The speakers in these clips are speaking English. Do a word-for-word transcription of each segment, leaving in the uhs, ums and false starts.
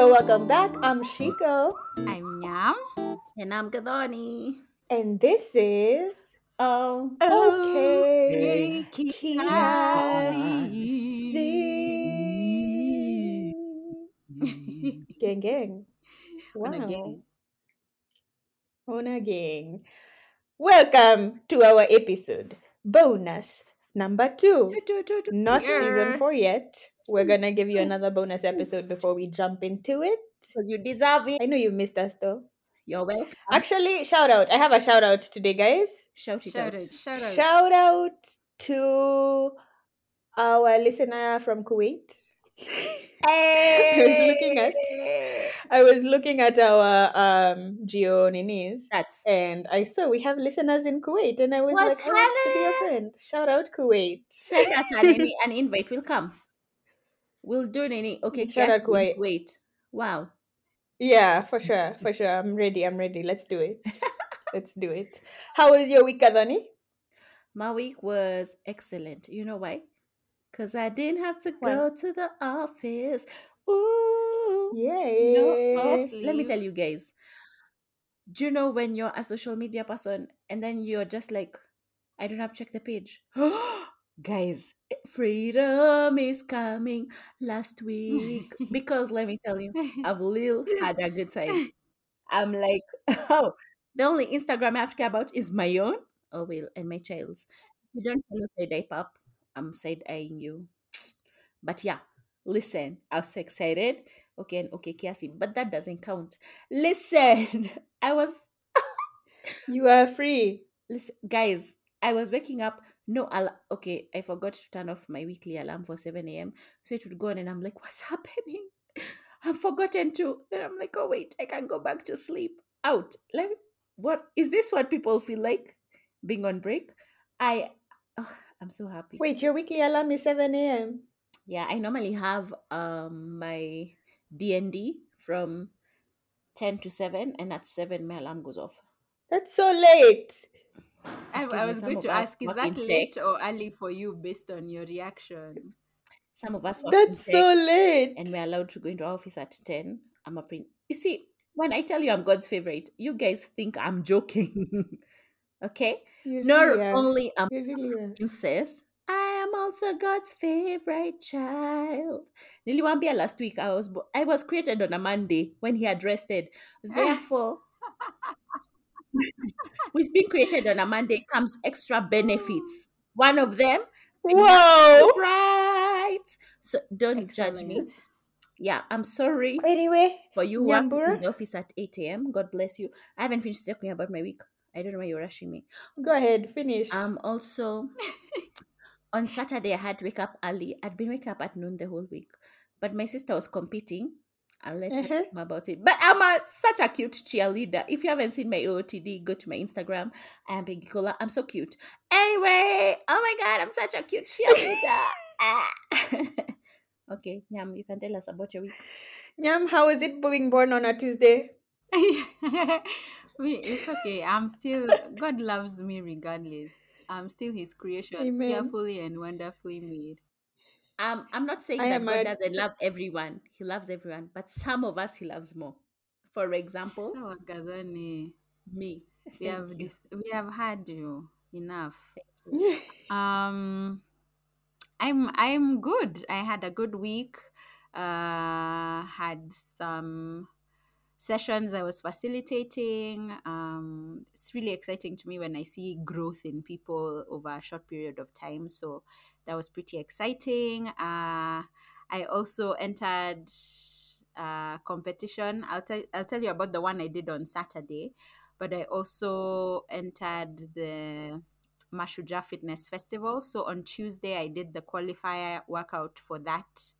So welcome back. I'm Shiko. I'm Nyam. And I'm Kadoni. And this is Oh Okay Kiasi. Gang gang. Wow. Una gang. Una gang. Welcome to our episode. Bonus number two. two, two, two. Not yeah. season four yet. We're going to give you another bonus episode before we jump into it. Because you deserve it. I know you missed us though. You're welcome. Actually, shout out. I have a shout out today, guys. Shout it shout out. out. Shout out. Shout out to our listener from Kuwait. Hey. I was looking at I was looking at our um Geo Ninis That's... and I saw we have listeners in Kuwait and I was What's like, I want to be your friend. Shout out Kuwait. Send us an, an invite. We'll come. We'll do Nini. Okay, shout out Kuwait. Wait. Wow. Yeah, for sure. For sure. I'm ready. I'm ready. Let's do it. Let's do it. How was your week, Adoni? My week was excellent. You know why? Because I didn't have to go wow. to the office. Ooh. Yay. No off. Let me tell you guys. Do you know when you're a social media person and then you're just like, I don't have to check the page? Guys, freedom is coming last week. Because let me tell you, I've little had a good time. I'm like, oh, the only Instagram I have to care about is my own. Oh, well, and my child's. You don't follow side-eye pop. I'm side-eyeing you. But yeah, listen, I was so excited. Okay, and okay, Kiasi. But that doesn't count. Listen, I was... You are free. Listen, guys, I was waking up. No, al- okay, I forgot to turn off my weekly alarm for seven a.m. So it would go on and I'm like, what's happening? I've forgotten to. Then I'm like, oh, wait, I can't go back to sleep. Out. Let me, what is this what people feel like being on break? I, oh, I'm so happy. Wait, your weekly alarm is seven a.m.? Yeah, I normally have um my D and D from ten to seven. And at seven, my alarm goes off. That's so late. I, I was going to ask, is that late or early for you based on your reaction? Some of us work in tech. That's so late. And we're allowed to go into our office at ten. I'm a prin- You see, when I tell you I'm God's favorite, you guys think I'm joking. Okay? You Not really only am really I a princess, I am also God's favorite child. Niliwambia last week, I was bo- I was created on a Monday when he had rested. Therefore... With being created on a Monday comes extra benefits. One of them, whoa, right? So don't Excellent. judge me. Yeah, I'm sorry. Anyway, for you who are in the office at eight a.m., God bless you. I haven't finished talking about my week. I don't know why you're rushing me. Go ahead, finish. I'm um, also on Saturday. I had to wake up early. I'd been waking up at noon the whole week, but my sister was competing. I'll let uh-huh. her know about it. But I'm a, such a cute cheerleader. If you haven't seen my O O T D, go to my Instagram. I am Peggy Cola. I'm so cute. Anyway, oh my God, I'm such a cute cheerleader. ah. Okay, Nyam, you can tell us about your week. Nyam, how is it being born on a Tuesday? It's okay. I'm still, God loves me regardless. I'm still his creation, Amen. Carefully and wonderfully made. Um, I'm not saying I that God a... doesn't love everyone. He loves everyone. But some of us, he loves more. For example, so, Kadoni, me. We have, dis- we have had you enough. You. um, I'm I'm good. I had a good week. Uh, had some sessions I was facilitating. Um, it's really exciting to me when I see growth in people over a short period of time. So... That was pretty exciting. Uh, I also entered a competition. I'll, t- I'll tell you about the one I did on Saturday. But I also entered the Mashuja Fitness Festival. So on Tuesday, I did the qualifier workout for that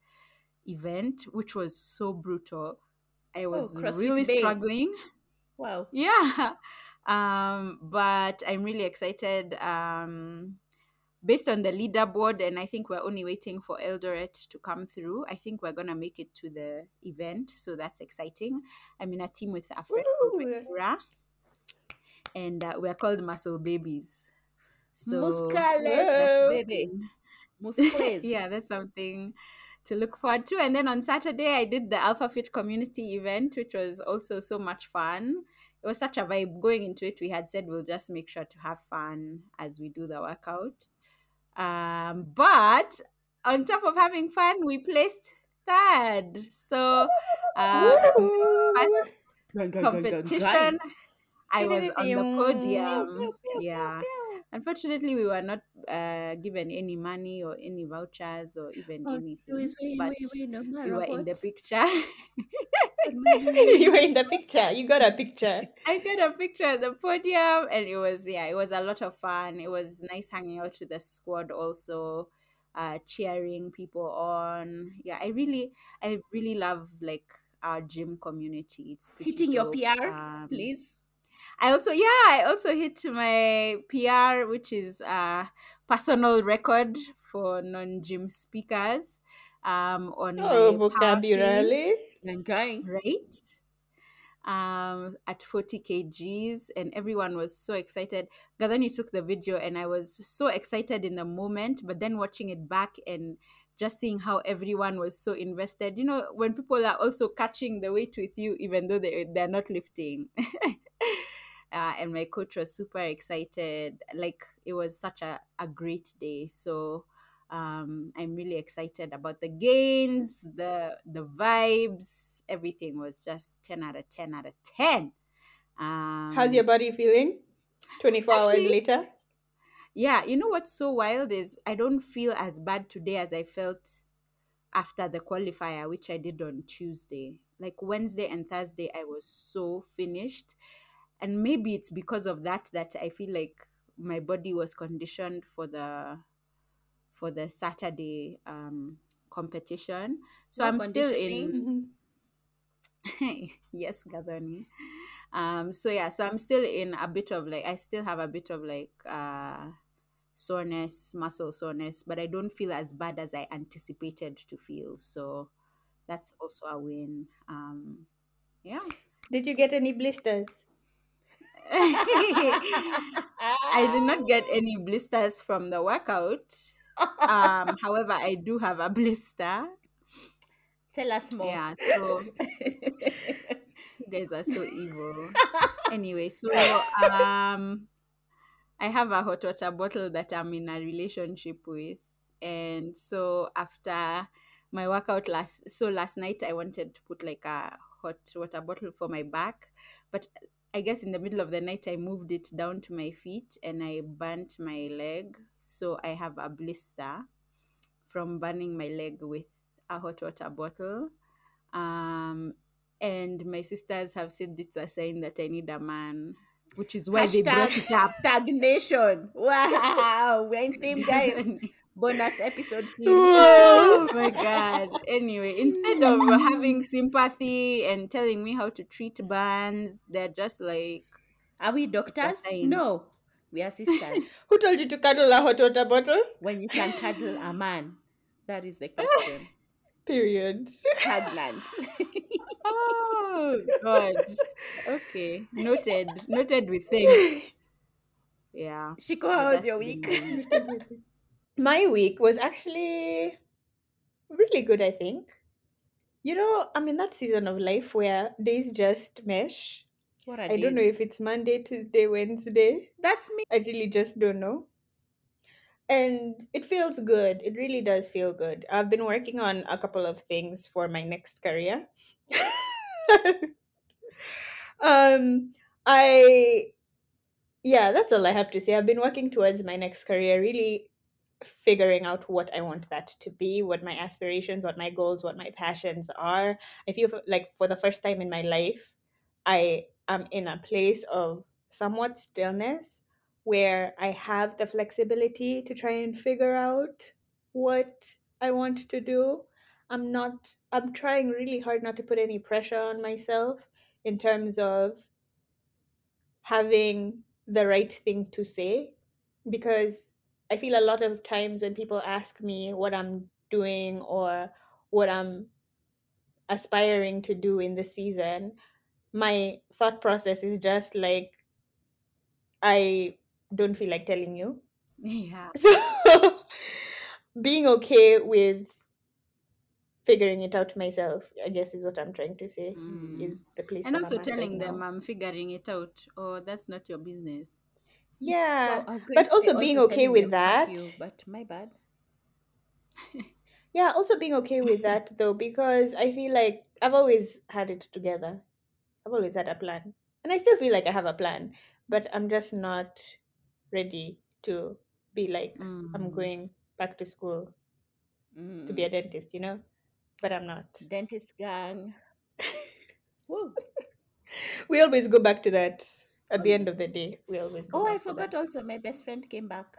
event, which was so brutal. I was oh, really Bay. struggling. Wow. Yeah. Um, but I'm really excited. Um Based on the leaderboard, and I think we're only waiting for Eldoret to come through. I think we're going to make it to the event, so that's exciting. I'm in a team with Africa, and uh, we're called Muscle Babies. So, Muscles! Baby. Muscles. Yeah, that's something to look forward to. And then on Saturday, I did the Alpha Fit community event, which was also so much fun. It was such a vibe. Going into it, we had said we'll just make sure to have fun as we do the workout. Um, but on top of having fun, we placed third. So um, first gang, gang, competition, gang, gang. I was on the podium. Yeah. Unfortunately, we were not uh, given any money or any vouchers or even oh, anything. Wait, wait, but wait, wait, no, no, we robot. were in the picture. You were in the picture. You got a picture. I got a picture at the podium, and it was yeah, it was a lot of fun. It was nice hanging out with the squad, also uh, cheering people on. Yeah, I really, I really love like our gym community. It's hitting dope. Your P R, um, please. I also, yeah, I also hit my P R, which is a personal record for non-gym speakers. Um, on oh, vocabulary. Okay. Right? Um, at forty kilograms, and everyone was so excited. Gadhani took the video, and I was so excited in the moment, but then watching it back and just seeing how everyone was so invested. You know, when people are also catching the weight with you, even though they, they're not lifting. Uh, and my coach was super excited. Like, it was such a, a great day. So um, I'm really excited about the gains, the the vibes. Everything was just ten out of ten out of ten. Um, How's your body feeling twenty-four actually, hours later? Yeah, you know what's so wild is I don't feel as bad today as I felt after the qualifier, which I did on Tuesday. Like Wednesday and Thursday, I was so finished. And maybe it's because of that that I feel like my body was conditioned for the for the Saturday um, competition. So You're I'm still in. Yes, Gadhani. Um, so yeah, so I'm still in a bit of like I still have a bit of like uh, soreness, muscle soreness, but I don't feel as bad as I anticipated to feel. So that's also a win. Um, yeah. Did you get any blisters? I did not get any blisters from the workout. Um, however, I do have a blister. Tell us more. Yeah, so you guys are so evil. Anyway, so um, I have a hot water bottle that I'm in a relationship with. And so after my workout last, so last night I wanted to put like a hot water bottle for my back, but I guess in the middle of the night, I moved it down to my feet and I burnt my leg. So I have a blister from burning my leg with a hot water bottle. Um, and my sisters have said it's a sign that I need a man, which is why Hashtag they brought it up. Stagnation. Wow. We're in theme, guys. Bonus episode. Oh my God. Anyway, instead of having sympathy and telling me how to treat burns, they're just like... Are we doctors? No. We are sisters. Who told you to cuddle a hot water bottle? When you can cuddle a man. That is the question. Period. Pregnant. Oh, God. Okay. Noted. Noted with things. Yeah. Shiko, how was your week? My week was actually really good, I think. You know, I'm in that season of life where days just mesh. What are days? I don't know if it's Monday, Tuesday, Wednesday. That's me. I really just don't know. And it feels good. It really does feel good. I've been working on a couple of things for my next career. um, I, yeah, that's all I have to say. I've been working towards my next career, really figuring out what I want that to be, what my aspirations, what my goals, what my passions are. I feel like for the first time in my life, I am in a place of somewhat stillness where I have the flexibility to try and figure out what I want to do. I'm not, I'm trying really hard not to put any pressure on myself in terms of having the right thing to say, because I feel a lot of times when people ask me what I'm doing or what I'm aspiring to do in the season, my thought process is just like, I don't feel like telling you. Yeah. So being okay with figuring it out myself, I guess, is what I'm trying to say. Mm. Is the place, and also I'm telling right them now. I'm figuring it out, or that's not your business. Yeah, well, but also being also okay with that. You, but my bad. Yeah, also being okay with that though, because I feel like I've always had it together. I've always had a plan, and I still feel like I have a plan, but I'm just not ready to be like, mm. I'm going back to school mm. to be a dentist, you know? But I'm not. Dentist gang. Woo. We always go back to that. At the end of the day, we always go oh, back. Oh, I forgot also, my best friend came back.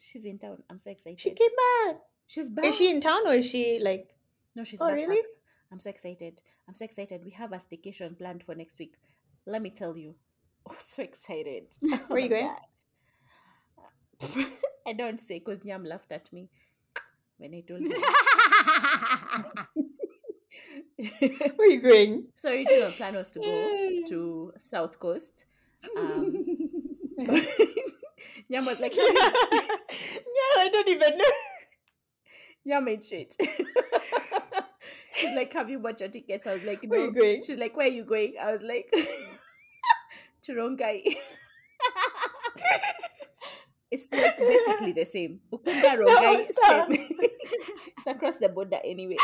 She's in town. I'm so excited. She came back. She's back. Is she in town or is she like... No, she's oh, back. Oh, really? Back. I'm so excited. I'm so excited. We have a staycation planned for next week. Let me tell you. I'm so excited. Where are you going? I don't say because Nyam laughed at me when I told her. Where are you going? So original plan was to go to South Coast. Um, Nyam was like, Nyam, I don't even know. Nyam made shit. She's like, have you bought your tickets? I was like, no. Where are you going? She's like, where are you going? I was like, Turongai. It's like basically the same. Ukunda, Rongai, no, it's across the border anyway.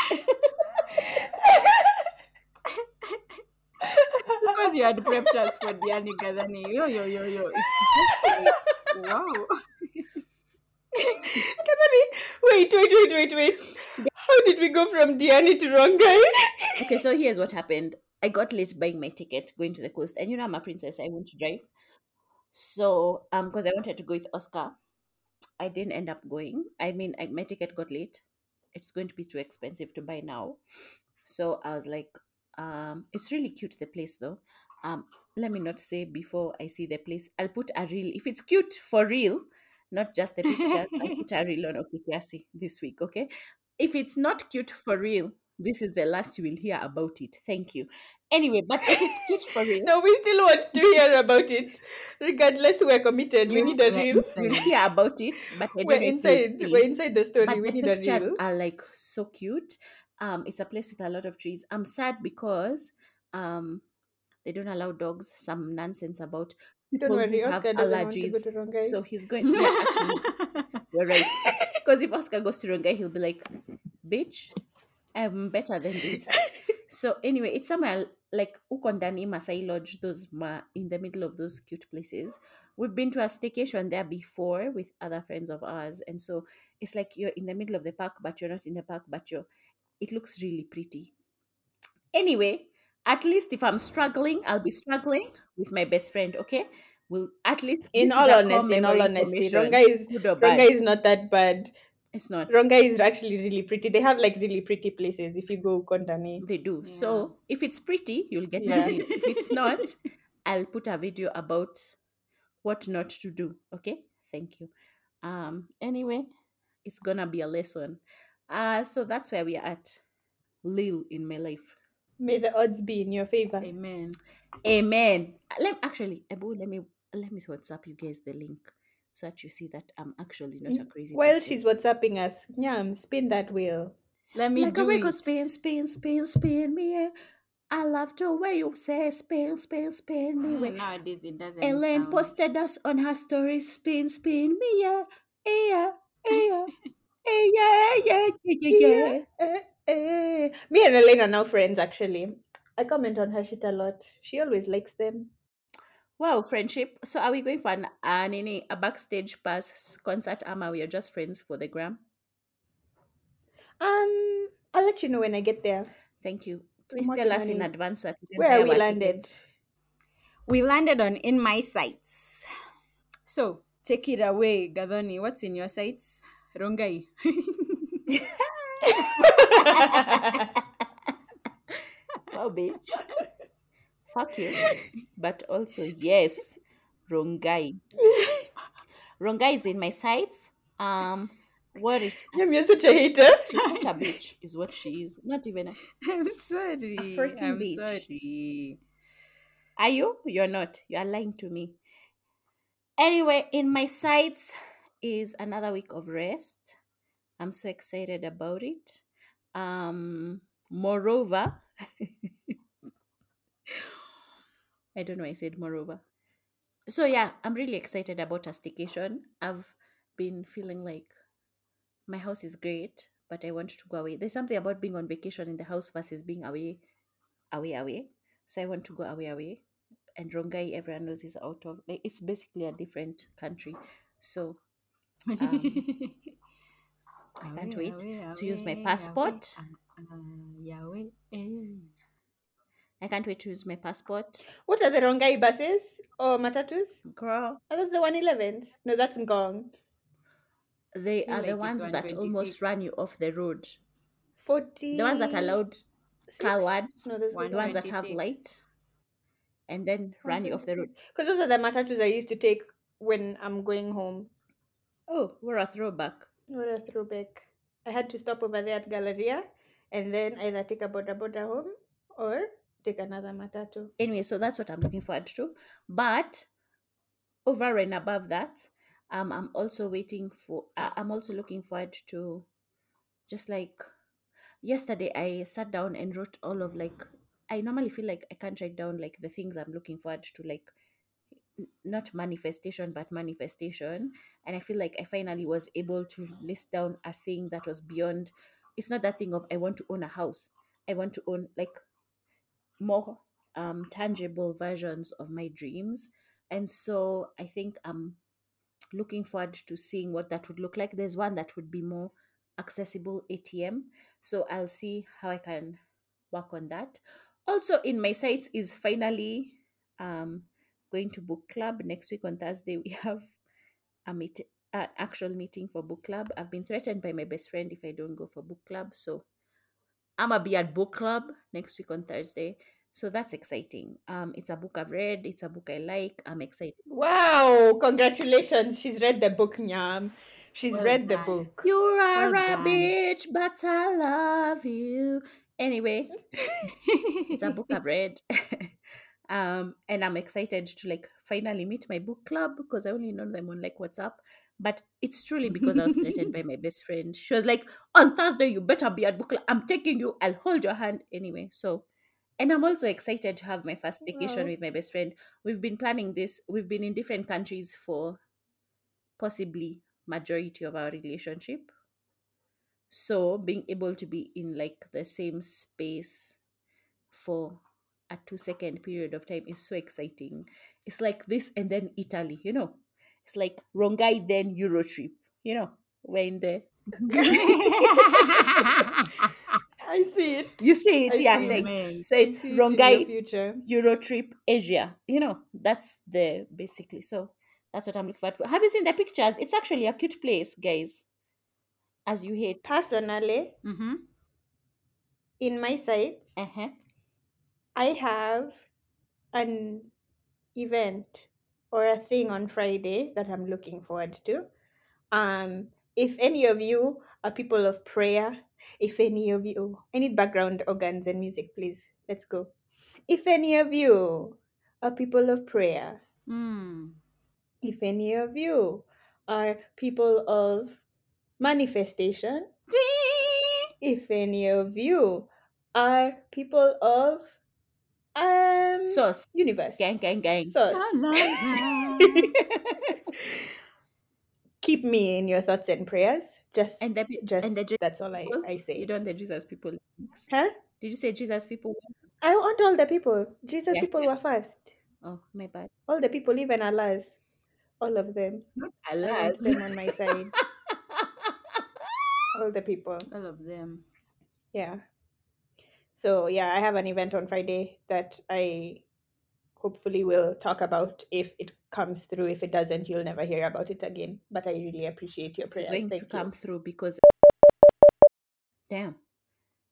Because you had prepped us for Diani Gadani. Yo, yo, yo, yo. Wow. Wait, wait, wait, wait, wait. How did we go from Diani to Rongai? Okay, so here's what happened. I got late buying my ticket, going to the coast. And you know, I'm a princess. I want to drive. So, um, because I wanted to go with Oscar. I didn't end up going. I mean, I, my ticket got late. It's going to be too expensive to buy now. So I was like, um, it's really cute, the place though. Um, let me not say before I see the place. I'll put a reel. If it's cute for real, not just the pictures, I'll put a reel on Okay Kiasi this week, okay? If it's not cute for real, this is the last you will hear about it. Thank you. Anyway, but if it's cute for real... No, we still want to hear about it. Regardless, we're committed. We need a reel. We'll hear about it, but I we're, inside, we're inside the story. But we the need a reel. The pictures are like so cute. Um, it's a place with a lot of trees. I'm sad because um, they don't allow dogs. Some nonsense about people don't worry, who have Oscar allergies. To go to so he's going... No, actually, you're right. Because if Oscar goes to Rongai, he'll be like, bitch, I'm better than this. So anyway, it's somewhere like Ukondani Masai Lodge, those ma in the middle of those cute places. We've been to a staycation there before with other friends of ours. And so it's like you're in the middle of the park, but you're not in the park, but you're... It looks really pretty. Anyway, at least if I'm struggling, I'll be struggling with my best friend, okay? We'll at least... In all honesty, in all honesty, Rongai is, Rongai is not that bad. It's not. Rongai is actually really pretty. They have like really pretty places if you go Kondani. They do. Yeah. So if it's pretty, you'll get yeah. it. If it's not, I'll put a video about what not to do, okay? Thank you. Um. Anyway, it's gonna be a lesson. Uh, so that's where we are at. Lil in my life. May the odds be in your favor. Amen. Amen. Let actually, Ebu, let me let me WhatsApp you guys the link so that you see that I'm actually not a crazy. While person. She's WhatsApping us, Nyam, spin that wheel. Let me like do a wiggle, spin, spin, spin, spin me. I love the way you say spin, spin, spin me. Well, nowadays it doesn't. Ellen sound. Posted us on her story. Spin, spin me. Yeah, yeah, yeah. Yeah, yeah, yeah, yeah, yeah. yeah eh, eh. Me and Elaine are now friends, actually. I comment on her shit a lot. She always likes them. Wow, friendship. So are we going for an, an, a backstage pass concert, Ama? We are just friends for the gram? Um, I'll let you know when I get there. Thank you. Please More tell us money. In advance. That Where we landed. Tickets. We landed on In My Sights. So, take it away, Gavani. What's in your sights? Rongai. Wow, bitch. Fuck you. But also, yes, Rongai. Rongai is in my sights. Um, what is... You're such a hater. She's such a bitch, is what she is. Not even a... I'm sorry. A freaking I'm bitch. Sorry. Are you? You're not. You're lying to me. Anyway, in my sights... is another week of rest. I'm so excited about it. Um, moreover, I don't know why I said moreover. So yeah, I'm really excited about a staycation. I've been feeling like my house is great, but I want to go away. There's something about being on vacation in the house versus being away, away, away. So I want to go away, away. And Rongai, everyone knows, is out of, like, it's basically a different country. So um, I can't wait to use my passport. I can't wait to use my passport. What are the Rongai buses or matatus? Girl, are those the one elevens? No, that's Ngong. They are the ones that almost run you off the road. forty The ones that are loud, colored, no, the ones that have light, and then run you off the road. Because those are the matatus I used to take when I'm going home. Oh, we're a throwback. We're a throwback. I had to stop over there at Galleria and then either take a boda boda home or take another matatu. Anyway, so that's what I'm looking forward to. But over and above that, um, I'm also waiting for, uh, I'm also looking forward to, just like yesterday, I sat down and wrote all of, like, I normally feel like I can't write down, like, the things I'm looking forward to, like, n- not manifestation, but manifestation. And I feel like I finally was able to list down a thing that was beyond, it's not that thing of I want to own a house. I want to own, like, more um tangible versions of my dreams. And so I think I'm looking forward to seeing what that would look like. There's one that would be more accessible, A T M. So I'll see how I can work on that. Also in my sights is finally um going to book club next week on Thursday. We have a meet an actual meeting for book club. I've been threatened by my best friend if I don't go for book club, so I'm gonna be at book club next week on Thursday. So that's exciting. Um, it's a book I've read. It's a book I like. I'm excited. Wow! Congratulations. She's read the book, Nyam. She's well read done. the book. You are well a done. bitch, but I love you. Anyway, it's a book I've read. um, and I'm excited to, like, finally meet my book club because I only know them on, like, WhatsApp. But it's truly because I was threatened by my best friend. She was like, on Thursday, you better be at book club. I'm taking you. I'll hold your hand. Anyway, so. And I'm also excited to have my first staycation with my best friend. We've been planning this. We've been in different countries for possibly majority of our relationship. So being able to be in, like, the same space for a two-second period of time is so exciting. It's like this and then Italy, you know. It's like Rongai, then Euro trip. You know, we're in there. I see it. You see it, I yeah. See it, so it's Rongai, Euro trip, Asia. You know, that's the basically. So that's what I'm looking forward to. Have you seen the pictures? It's actually a cute place, guys. As you hate. Personally, mm-hmm. in my sights, uh-huh. I have an event or a thing on Friday that I'm looking forward to. Um, if any of you are people of prayer, if any of you, I need background organs and music, please. Let's go. If any of you are people of prayer, mm. if any of you are people of manifestation, if any of you are people of Um, Sauce. Universe. Gang, gang, gang. Sauce. Keep me in your thoughts and prayers. Just, and the, just and the, that's all I, I say. You don't the Jesus people. Huh? Did you say Jesus people? I want all the people. Jesus yeah. people were first. Oh, my bad. All the people, even Allah's. All of them. Not Allah's. All of them on my side. All the people. All of them. Yeah. So, yeah, I have an event on Friday that I hopefully will talk about if it comes through. If it doesn't, you'll never hear about it again. But I really appreciate your prayers. It's going Thank to you. come through because... Damn.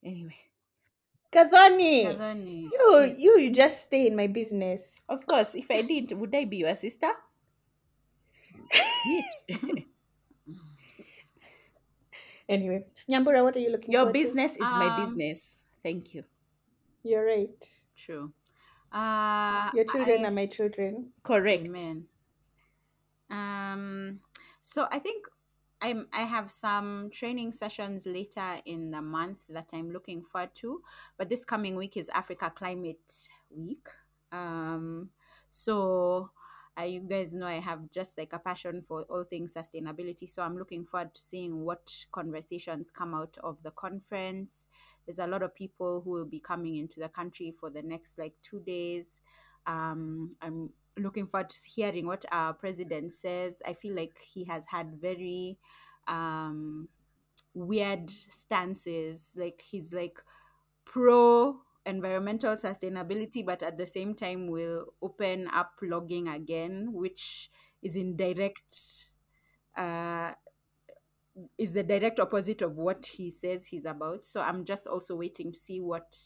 Anyway. Kadhani! Kadhani. You, you, you just stay in my business. Of course. If I did, would I be your sister? Anyway. Nyambura, what are you looking for? Your business to? is um... my business. Thank you. You're right. True. Uh, Your children I, are my children. Correct. Amen. Um, so I think I'm, I have some training sessions later in the month that I'm looking forward to, but this coming week is Africa Climate Week. Um, so uh, you guys know I have just like a passion for all things sustainability. So I'm looking forward to seeing what conversations come out of the conference. There's a lot of people who will be coming into the country for the next like two days. Um, I'm looking forward to hearing what our president says. I feel like he has had very um, weird stances. Like he's like pro environmental sustainability, but at the same time will open up logging again, which is in direct uh, is the direct opposite of what he says he's about. So I'm just also waiting to see what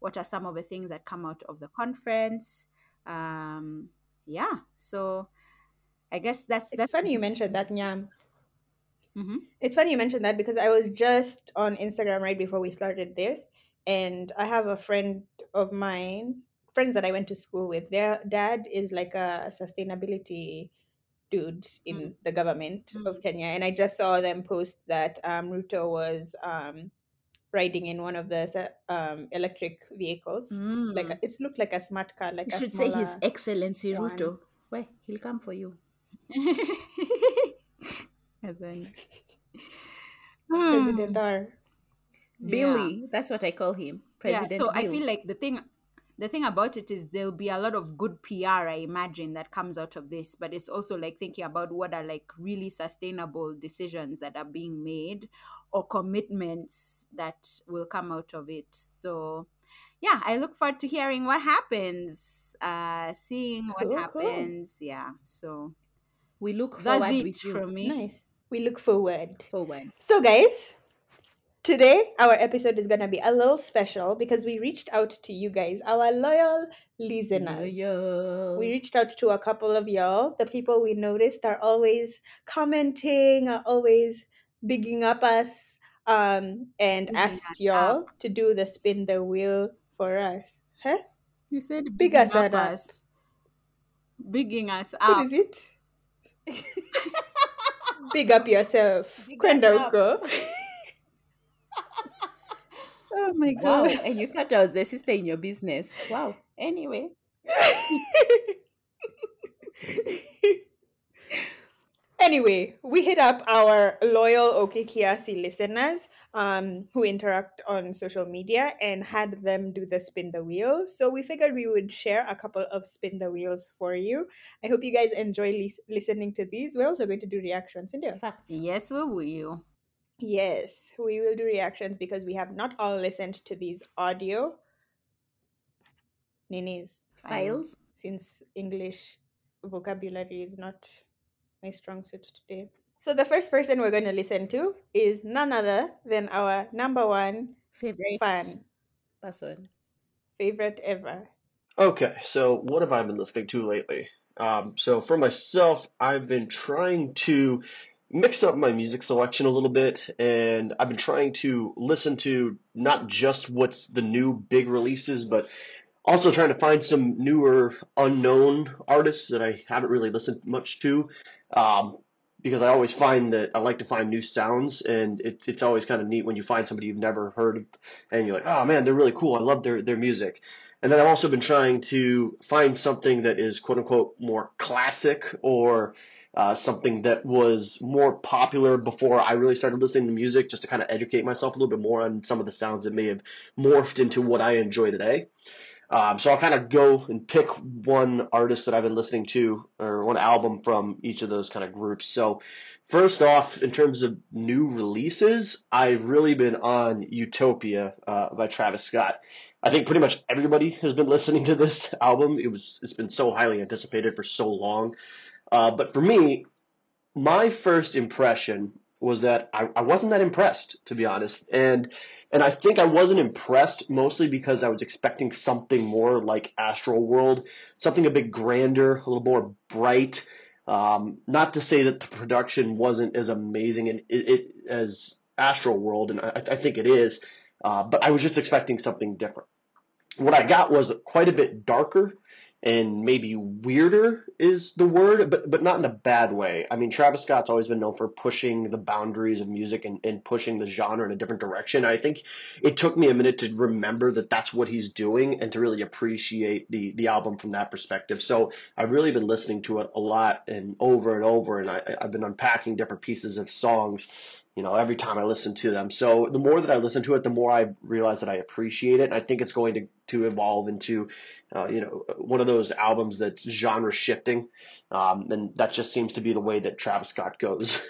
what are some of the things that come out of the conference. Um, yeah, so I guess that's... that's it's funny you mentioned that, Nyam. Mm-hmm. It's funny you mentioned that because I was just on Instagram right before we started this, and I have a friend of mine, friends that I went to school with, their dad is like a sustainability dude in mm. the government mm-hmm. of Kenya, and I just saw them post that um, Ruto was... Um, riding in one of the um, electric vehicles. Mm. Like a, it's looked like a smart car. Like you should say His Excellency one. Ruto. Well, he'll come for you. Then... President R. Billy. Yeah. That's what I call him. President yeah, so Bill. I feel like the thing... The thing about it is there'll be a lot of good P R, I imagine, that comes out of this. But it's also like thinking about what are like really sustainable decisions that are being made or commitments that will come out of it. So, yeah, I look forward to hearing what happens, uh, seeing what cool, happens. Cool. Yeah, so we look forward that's it with you. From me. Nice. We look forward. Forward. So, guys... Today, our episode is going to be a little special because we reached out to you guys, our loyal listeners. Loyal. We reached out to a couple of y'all. The people we noticed are always commenting, are always bigging up us, um, and bigging asked y'all up. To do the spin the wheel for us. Huh? You said bigging Big us up us. Up. Bigging us up. What is it? Big up yourself. Big Kwenda uko. Oh my God. Wow. And you thought I was the sister in your business. Wow. Anyway. Anyway, we hit up our loyal Okay Kiasi listeners um, who interact on social media and had them do the spin the wheels. So we figured we would share a couple of spin the wheels for you. I hope you guys enjoy le- listening to these. We're also going to do reactions. Facts. Yes, we will. Yes, we will do reactions because we have not all listened to these audio Nini's files um, since English vocabulary is not my strong suit today. So the first person we're going to listen to is none other than our number one favorite fan person, favorite ever. Okay, so what have I been listening to lately? Um, so for myself, I've been trying to mix up my music selection a little bit, and I've been trying to listen to not just what's the new big releases, but also trying to find some newer unknown artists that I haven't really listened much to, um, because I always find that I like to find new sounds, and it's it's always kind of neat when you find somebody you've never heard of, and you're like, oh man, they're really cool, I love their, their music. And then I've also been trying to find something that is quote-unquote more classic or Uh, something that was more popular before I really started listening to music, just to kind of educate myself a little bit more on some of the sounds that may have morphed into what I enjoy today. Um, so I'll kind of go and pick one artist that I've been listening to, or one album from each of those kind of groups. So first off, in terms of new releases, I've really been on Utopia uh, by Travis Scott. I think pretty much everybody has been listening to this album. It was, it's been so highly anticipated for so long. Uh, but for me, my first impression was that I, I wasn't that impressed, to be honest. And and I think I wasn't impressed mostly because I was expecting something more like Astroworld, something a bit grander, a little more bright. Um, not to say that the production wasn't as amazing and it, it, as Astroworld, and I, I think it is, uh, but I was just expecting something different. What I got was quite a bit darker and maybe weirder is the word, but but not in a bad way. I mean, Travis Scott's always been known for pushing the boundaries of music and, and pushing the genre in a different direction. I think it took me a minute to remember that that's what he's doing and to really appreciate the the album from that perspective. So I've really been listening to it a lot and over and over, and I, I've been unpacking different pieces of songs, you know, every time I listen to them. So the more that I listen to it, the more I realize that I appreciate it. And I think it's going to, to evolve into, uh, you know, one of those albums that's genre shifting. Um, and that just seems to be the way that Travis Scott goes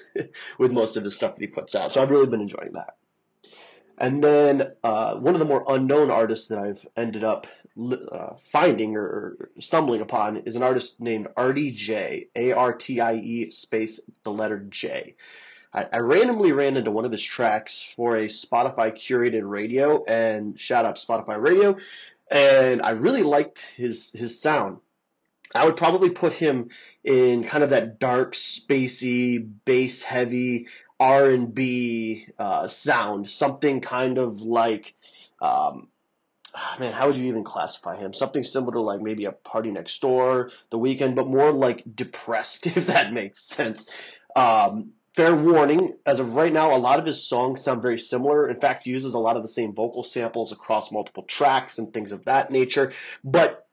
with most of the stuff that he puts out. So I've really been enjoying that. And then uh, one of the more unknown artists that I've ended up uh, finding or stumbling upon is an artist named Artie J, A R T I E space the letter J. I randomly ran into one of his tracks for a Spotify curated radio, and shout out Spotify Radio, and I really liked his his sound. I would probably put him in kind of that dark, spacey, bass heavy R and B uh, sound, something kind of like, um, man, how would you even classify him? Something similar to like maybe a Party Next Door, The Weeknd, but more like depressed, if that makes sense. Um, Fair warning, as of right now, a lot of his songs sound very similar. In fact, he uses a lot of the same vocal samples across multiple tracks and things of that nature. But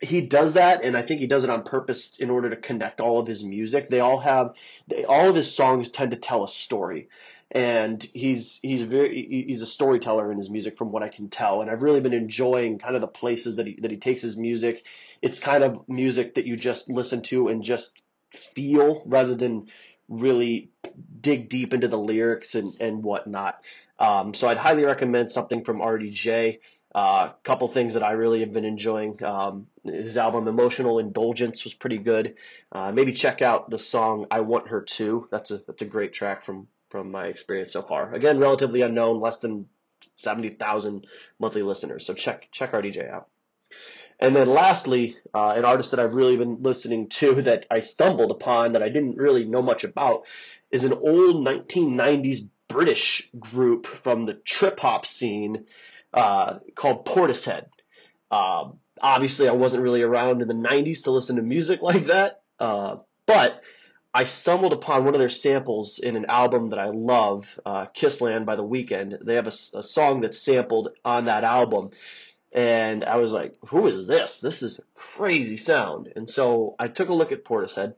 he does that, and I think he does it on purpose in order to connect all of his music. They all have – all of his songs tend to tell a story. And he's he's very he's a storyteller in his music, from what I can tell, and I've really been enjoying kind of the places that he that he takes his music. It's kind of music that you just listen to and just feel rather than – really dig deep into the lyrics and, and whatnot. Um, so I'd highly recommend something from Artie J. A uh, couple things that I really have been enjoying. Um, his album Emotional Indulgence was pretty good. Uh, maybe check out the song I Want Her Too. That's a that's a great track from, from my experience so far. Again, relatively unknown, less than seventy thousand monthly listeners. So check, check Artie J out. And then lastly, uh, an artist that I've really been listening to that I stumbled upon that I didn't really know much about is an old nineteen nineties British group from the trip-hop scene uh, called Portishead. Uh, obviously, I wasn't really around in the nineties to listen to music like that, uh, but I stumbled upon one of their samples in an album that I love, uh, Kissland by The Weeknd. They have a, a song that's sampled on that album. And I was like, who is this? This is a crazy sound. And so I took a look at Portishead,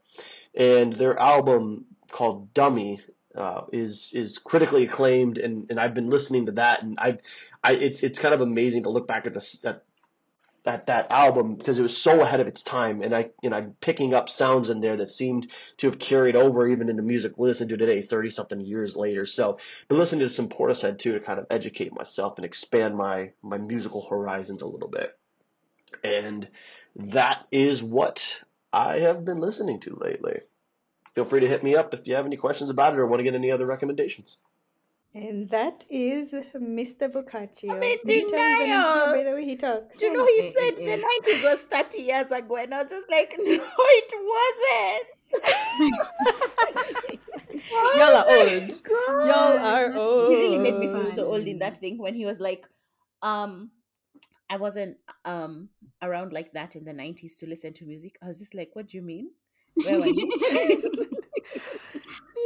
and their album called Dummy uh, is is critically acclaimed, and, and I've been listening to that, and I've, I it's it's kind of amazing to look back at this at, at that album because it was so ahead of its time, and I and I'm picking up sounds in there that seemed to have carried over even into music we listen to today, thirty something years later. So I've been listening to some Portishead too to kind of educate myself and expand my my musical horizons a little bit. And that is what I have been listening to lately. Feel free to hit me up if you have any questions about it or want to get any other recommendations. And that is Mister Boccaccio. I'm in denial. By the way he talks. Do you know, he said the nineties was thirty years ago, and I was just like, no, it wasn't. Oh, y'all are old. God. Y'all are old. He really made me feel so old in that thing when he was like, um, I wasn't um around like that in the nineties to listen to music. I was just like, what do you mean? Where were you?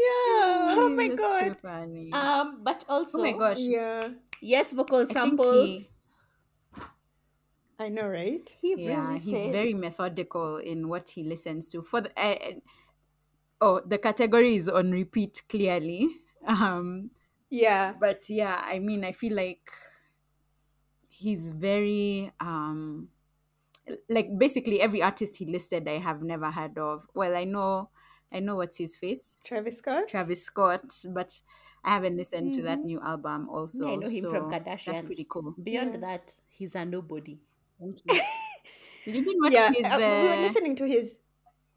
Yeah. Oh my god. So um, but also, oh my gosh. Yeah. Yes, vocal samples. I, he, I know, right? He yeah, really he's said... very methodical in what he listens to. For the uh, oh, the category is on repeat clearly. Um, yeah. But yeah, I mean, I feel like he's very um, like basically every artist he listed, I have never heard of. Well, I know. I know what's his face. Travis Scott. Travis Scott, but I haven't listened mm-hmm. to that new album also. Yeah, I know him so from Kardashians. That's pretty cool. Beyond yeah. that, he's a nobody. Thank you. You didn't watch yeah. his... Uh, we were listening to his...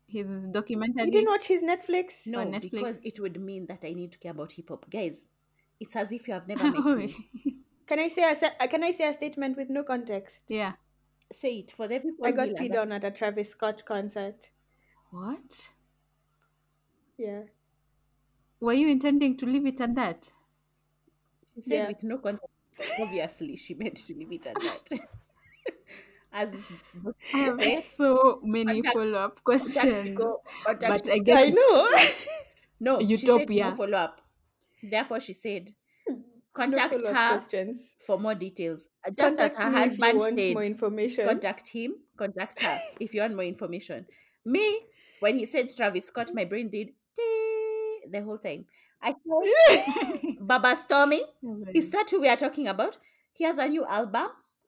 His documentary. You didn't watch his Netflix? No, Netflix. Because it would mean that I need to care about hip-hop. Guys, it's as if you have never met me. Can I say a, can I say a statement with no context? Yeah. Say it. For the people I got peed on at a Travis Scott concert. What? Yeah. Were you intending to leave it at that? She said yeah. with no context. Obviously, she meant to leave it at that. as I have so many follow-up questions. Go, but I guess I know. No, Utopia. She said no follow-up. Therefore, she said, contact no her questions. For more details. Just contact as her husband said, contact him, contact her if you want more information. Me, when he said Travis Scott, my brain did dee, the whole time. I thought, Baba Stormy, is that who we are talking about? He has a new album.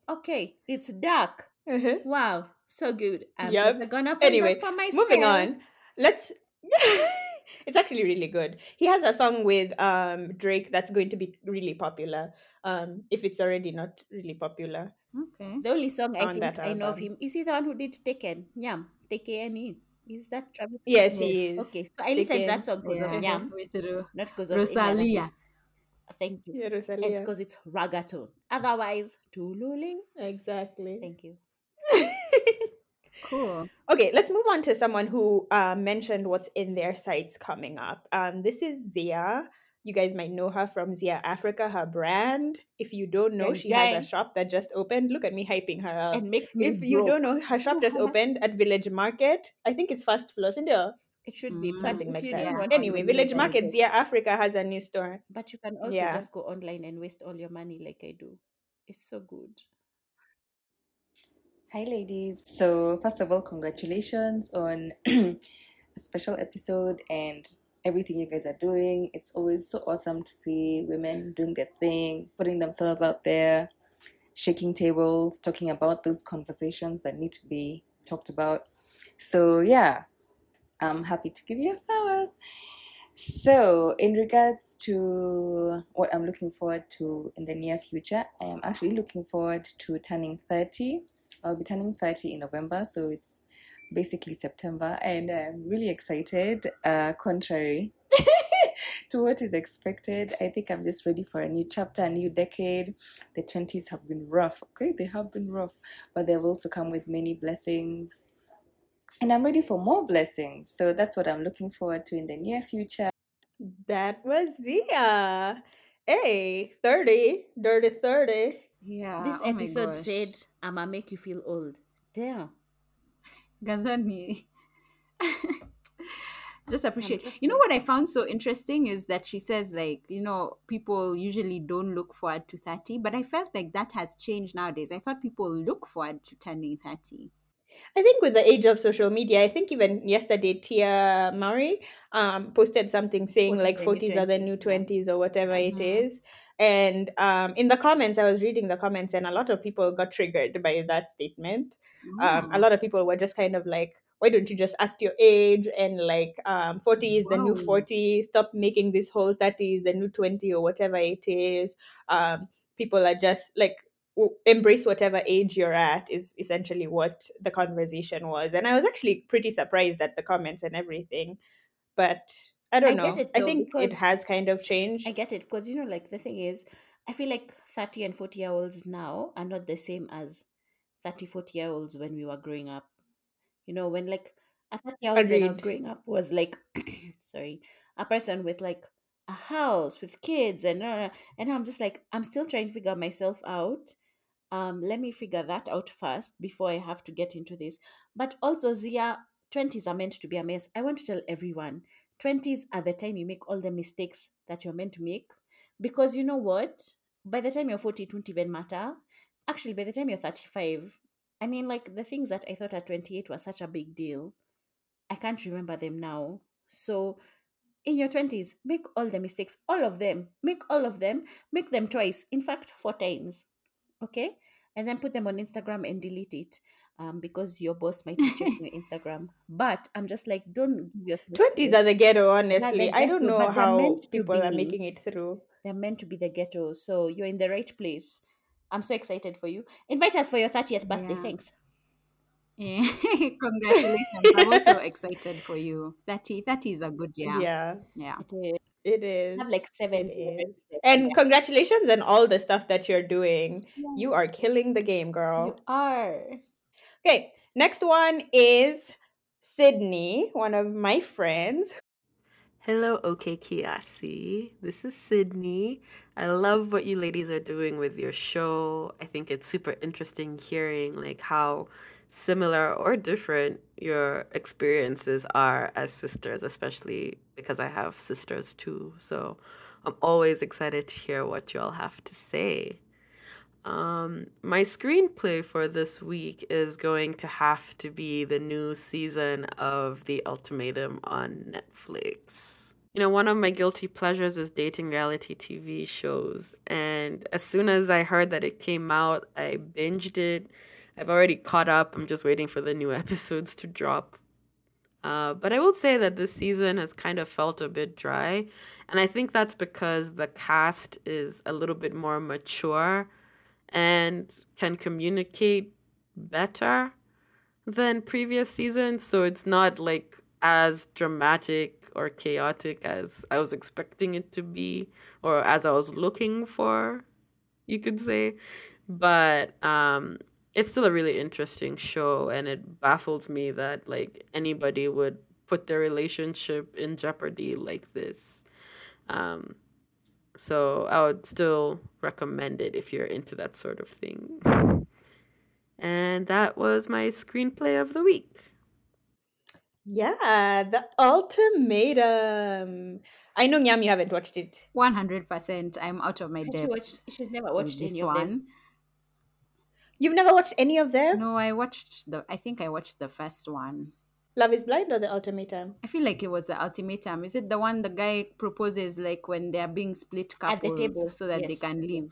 Okay, it's dark. Uh-huh. Wow, so good. I'm yep. gonna anyway, for my moving on. Let's... It's actually really good. He has a song with um Drake that's going to be really popular. Um, if it's already not really popular. Okay. The only song I think I know of him. Is he the one who did Taken? Yam. Taken. Is that Travis? Yes, he is. Okay. So I listened to that song because of Yam. Not because of Rosalia. Thank you. Yeah, Rosalia. It's because it's reggaeton. Otherwise, Tululi. Exactly. Thank you. Cool. Okay, let's move on to someone who uh, mentioned what's in their sites coming up. Um, this is Zia. You guys might know her from Zia Africa, her brand. If you don't know, she has a shop that just opened. Look at me hyping her up. And makes me if broke. You don't know, her shop just opened at Village Market. I think it's First Floor, isn't it? It should be. Mm, something like that. Yeah. Anyway, Village Market, Zia Africa has a new store. But you can also yeah. just go online and waste all your money like I do. It's so good. Hi, ladies. So, first of all, congratulations on a special episode and everything you guys are doing. It's always so awesome to see women doing their thing, putting themselves out there, shaking tables, talking about those conversations that need to be talked about. So, yeah, I'm happy to give you flowers. So, in regards to what I'm looking forward to in the near future, I am actually looking forward to turning thirty. I'll be turning thirty in November, so it's basically September, and I'm really excited, uh, contrary to what is expected. I think I'm just ready for a new chapter, a new decade. The twenties have been rough, okay? They have been rough, but they've also come with many blessings, and I'm ready for more blessings. So that's what I'm looking forward to in the near future. That was Zia. Hey, thirty, dirty thirty. Yeah, this oh episode said, I'ma make you feel old. Damn. Gandhani. Just appreciate. You know what I found so interesting is that she says, like, you know, people usually don't look forward to thirty, but I felt like that has changed nowadays. I thought people look forward to turning thirty. I think with the age of social media, I think even yesterday, Tia Mowry um, posted something saying forties like forties are the new twenties or whatever mm-hmm. it is. And um, in the comments, I was reading the comments and a lot of people got triggered by that statement. Mm-hmm. Um, a lot of people were just kind of like, why don't you just act your age? And like um, forty is the new forty. Stop making this whole thirty is the new twenty or whatever it is. Um, people are just like, embrace whatever age you're at is essentially what the conversation was. And I was actually pretty surprised at the comments and everything. But I don't I know. It, though, I think it has kind of changed. I get it. Because, you know, like the thing is, I feel like thirty and forty year olds now are not the same as thirty, forty year olds when we were growing up. You know, when like a thirty year old when I was growing up was like, sorry, a person with like a house with kids. And, uh, and I'm just like, I'm still trying to figure myself out. Um, let me figure that out first before I have to get into this. But also, Zia, twenties are meant to be a mess. I want to tell everyone, twenties are the time you make all the mistakes that you're meant to make. Because you know what? By the time you're forty, it won't even matter. Actually, by the time you're thirty-five, I mean, like, the things that I thought at twenty-eight were such a big deal, I can't remember them now. So, in your twenties, make all the mistakes. All of them. Make all of them. Make them twice. In fact, four times. Okay, and then put them on Instagram and delete it um, because your boss might be checking your Instagram. But I'm just like, don't give yourself... twenties are the ghetto, honestly. The I don't ghetto, know how people be, are making it through. They're meant to be the ghetto, so you're in the right place. I'm so excited for you. Invite us for your thirtieth birthday, yeah. Thanks. Yeah. Congratulations. I'm also excited for you. thirty, thirty is a good year. Yeah. Yeah. It is. It is. I have like seven. Is. And yeah. Congratulations on all the stuff that you're doing. Yeah. You are killing the game, girl. You are. Okay, next one is Sydney, one of my friends. Hello, Okay Kiasi. This is Sydney. I love what you ladies are doing with your show. I think it's super interesting hearing like how similar or different your experiences are as sisters, especially because I have sisters too. So I'm always excited to hear what you all have to say. Um, my screenplay for this week is going to have to be the new season of The Ultimatum on Netflix. You know, one of my guilty pleasures is dating reality T V shows. And as soon as I heard that it came out, I binged it. I've already caught up. I'm just waiting for the new episodes to drop. Uh, but I will say that this season has kind of felt a bit dry. And I think that's because the cast is a little bit more mature and can communicate better than previous seasons. So it's not like as dramatic or chaotic as I was expecting it to be, or as I was looking for, you could say. But um, it's still a really interesting show, and it baffles me that like anybody would put their relationship in jeopardy like this. Um, So I would still recommend it if you're into that sort of thing. And that was my screenplay of the week. Yeah, The Ultimatum. I know, Nyam, you haven't watched it. one hundred percent. I'm out of my depth. She watched, she's never watched any of them. You've never watched any of them? No, I watched the. I think I watched the first one. Love is Blind or The Ultimatum? I feel like it was The Ultimatum. Is it the one the guy proposes like when they're being split couples at the table so that yes. they can leave?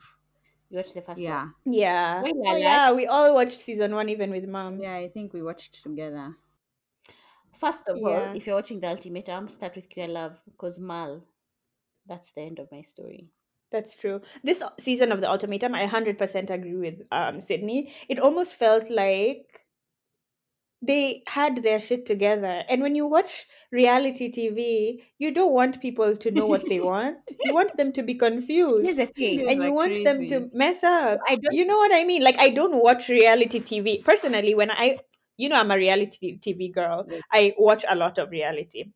You watched the first yeah. one? Yeah. Spoiler alert. Yeah, we all watched season one even with mom. Yeah, I think we watched together. First of yeah. all, if you're watching The Ultimatum, start with Queer Love because Mal, that's the end of my story. That's true. This season of The Ultimatum, I one hundred percent agree with um, Sydney. It almost felt like they had their shit together. And when you watch reality T V, you don't want people to know what they want. You want them to be confused. Here's the thing. And like you want crazy. them to mess up. So I don't, you know what I mean? Like, I don't watch reality T V. Personally, when I, you know, I'm a reality T V girl. Yes. I watch a lot of reality.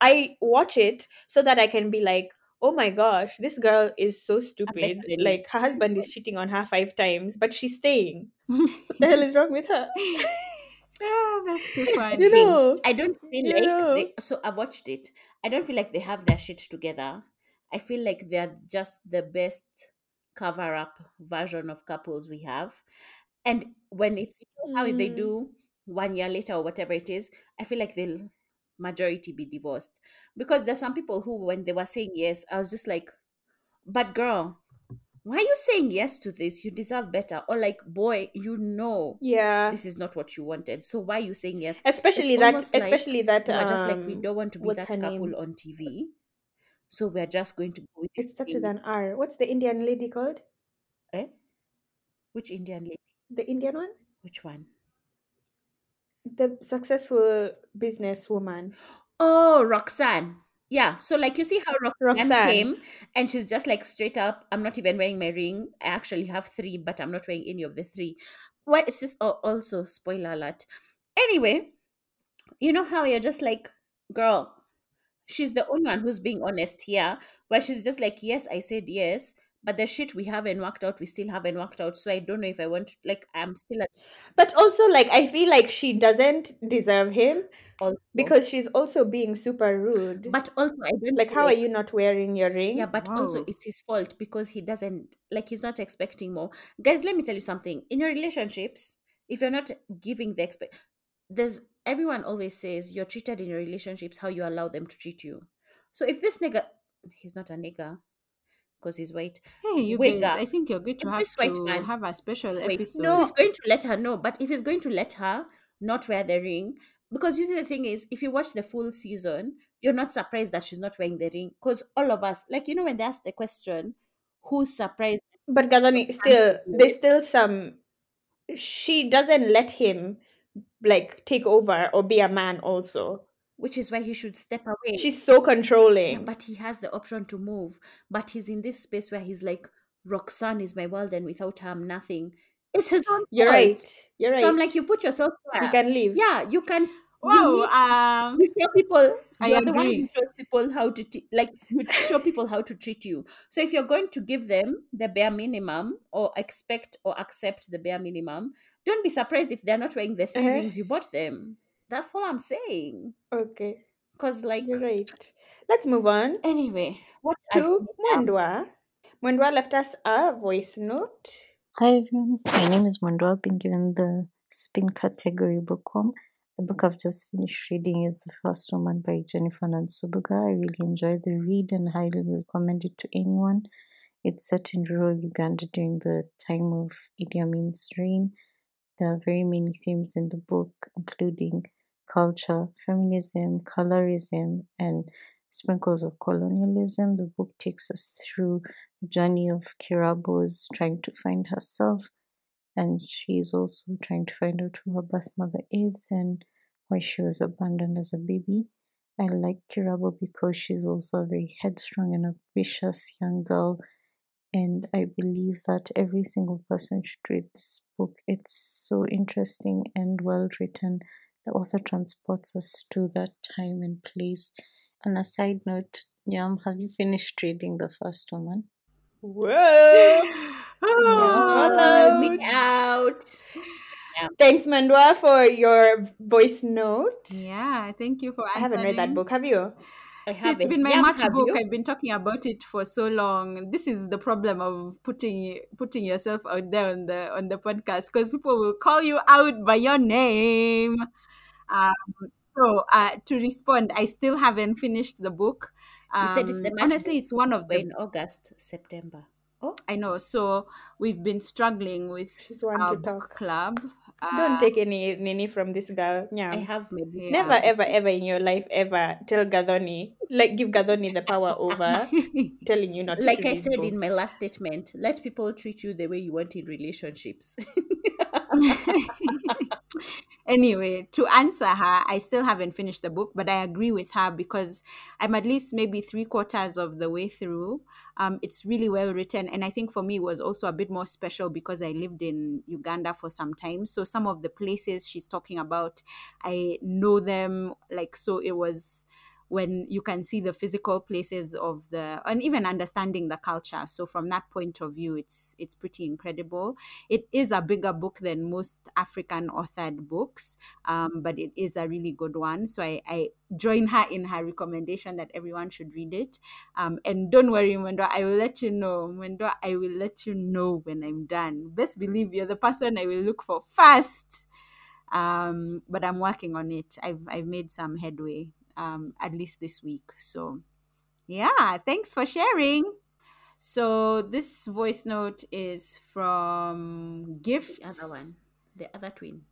I watch it so that I can be like, oh my gosh, this girl is so stupid. Like, her husband is cheating on her five times, but she's staying. What the hell is wrong with her? Oh, that's too funny. You know, I don't feel like they, so I've watched it. I don't feel like they have their shit together. I feel like they're just the best cover-up version of couples we have. And when it's mm. how they do one year later or whatever it is, I feel like they'll majority be divorced. Because there's some people who, when they were saying yes, I was just like, but girl, why are you saying yes to this? You deserve better. Or like, boy, you know, yeah, this is not what you wanted. So why are you saying yes? Especially that, like especially that, um, just like we don't want to be that couple name? on T V, so we are just going to go with this. It's such as an R. What's the Indian lady called? Eh? Which Indian lady? The Indian one. Which one? The successful businesswoman. Oh, Roxanne. Yeah, so like you see how Roxanne, Roxanne came and she's just like straight up, I'm not even wearing my ring. I actually have three, but I'm not wearing any of the three. Well, it's just oh, also spoiler alert. Anyway, you know how you're just like, girl, she's the only one who's being honest here, where she's just like, yes, I said yes, but the shit we haven't worked out, we still haven't worked out. So I don't know if I want to, like, I'm still. A- but also like, I feel like she doesn't deserve him. Also. Because she's also being super rude. But also, I don't like. How like, are you not wearing your ring? Yeah, but wow. also it's his fault because he doesn't like. He's not expecting more, guys. Let me tell you something. In your relationships, if you're not giving the expect, there's everyone always says you're treated in your relationships how you allow them to treat you. So if this nigga, he's not a nigga because he's white. Hey, you guys, I think you're going to if have to man, have a special wait, episode. No, he's going to let her know. But if he's going to let her not wear the ring. Because usually the thing is, if you watch the full season, you're not surprised that she's not wearing the ring. Because all of us, like, you know, when they ask the question, who's surprised? But Gadani, still, there's still some... She doesn't let him, like, take over or be a man also. Which is why he should step away. She's so controlling. Yeah, but he has the option to move. But he's in this space where he's like, Roxanne is my world and without her, I'm nothing. It's his own You're fault. right. You're right. So I'm like, you put yourself there. You can leave. Yeah, you can... Whoa, you, um, you show people. You're the one who shows people how to t- like. You show people how to treat you. So if you're going to give them the bare minimum, or expect or accept the bare minimum, don't be surprised if they're not wearing the three uh-huh. rings you bought them. That's all I'm saying. Okay. Because like, you're right. Let's move on. Anyway, what to Mwendwa? Mwendwa left us a voice note. Hi everyone, my name is Mwendwa. I've been given the spin category bookworm. The book I've just finished reading is The First Woman by Jennifer Nansubuga. I really enjoyed the read and highly recommend it to anyone. It's set in rural Uganda during the time of Idi Amin's reign. There are very many themes in the book, including culture, feminism, colorism, and sprinkles of colonialism. The book takes us through the journey of Kirabo's trying to find herself. And she's also trying to find out who her birth mother is and why she was abandoned as a baby. I like Kirabo because she's also a very headstrong and ambitious young girl. And I believe that every single person should read this book. It's so interesting and well written. The author transports us to that time and place. On a side note, Yam, have you finished reading The First Woman? Whoa! Oh, no, me out. Yeah. Thanks, Mwendwa, for your voice note. Yeah, thank you for answering. I haven't read that book. Have you? I so it's been my yeah, match book. You? I've been talking about it for so long. This is the problem of putting putting yourself out there on the on the podcast, because people will call you out by your name. Um, so uh, to respond, I still haven't finished the book. Um, you said it's the match honestly, book. It's one of them. In August, September. Oh, I know. So we've been struggling with our book club. Uh, Don't take any nini from this girl. Yeah. I have maybe. Never, yeah. ever, ever in your life, ever tell Gadoni, like give Gadoni the power over telling you not like to. Like I said books. In my last statement, let people treat you the way you want in relationships. Anyway, to answer her, I still haven't finished the book, but I agree with her because I'm at least maybe three quarters of the way through. Um, it's really well written, and I think for me it was also a bit more special because I lived in Uganda for some time. So some of the places she's talking about, I know them. Like, so it was when you can see the physical places of the, and even understanding the culture. So from that point of view, it's it's pretty incredible. It is a bigger book than most African authored books, um, but it is a really good one. So I, I join her in her recommendation that everyone should read it. Um, and don't worry, Mwendwa, I will let you know. Mwendwa, I will let you know when I'm done. Best believe you're the person I will look for first. Um, but I'm working on it. I've I've made some headway. Um, at least this week. So yeah, thanks for sharing. So this voice note is from Gift. The other one, the other twin.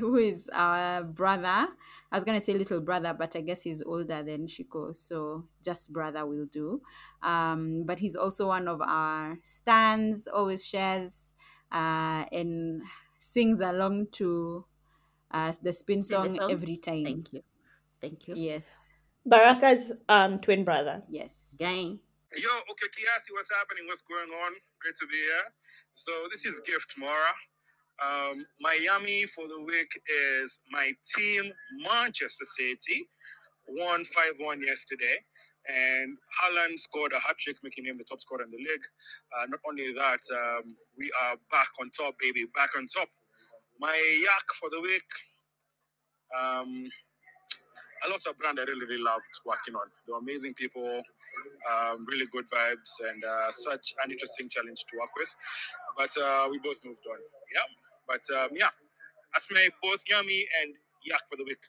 Who is our brother. I was going to say little brother, but I guess he's older than Shiko. So just brother will do. Um, but he's also one of our stans, always shares uh, and sings along to Uh, the spin song, the song every time. Thank you. Thank you. Yes. Baraka's um, twin brother. Yes. Gang. Yo, okay, Kiasi, what's happening? What's going on? Great to be here. So this is Gift Mora. Um, Miami for the week is my team, Manchester City, won five one yesterday. And Haaland scored a hat-trick, making him the top scorer in the league. Uh, not only that, um, we are back on top, baby. Back on top. My yak for the week, um, a lot of brands I really, really loved working on. They were amazing people, um, really good vibes, and uh, such an interesting challenge to work with. But uh, we both moved on. Yeah. But um, yeah, that's my both yummy and yak for the week.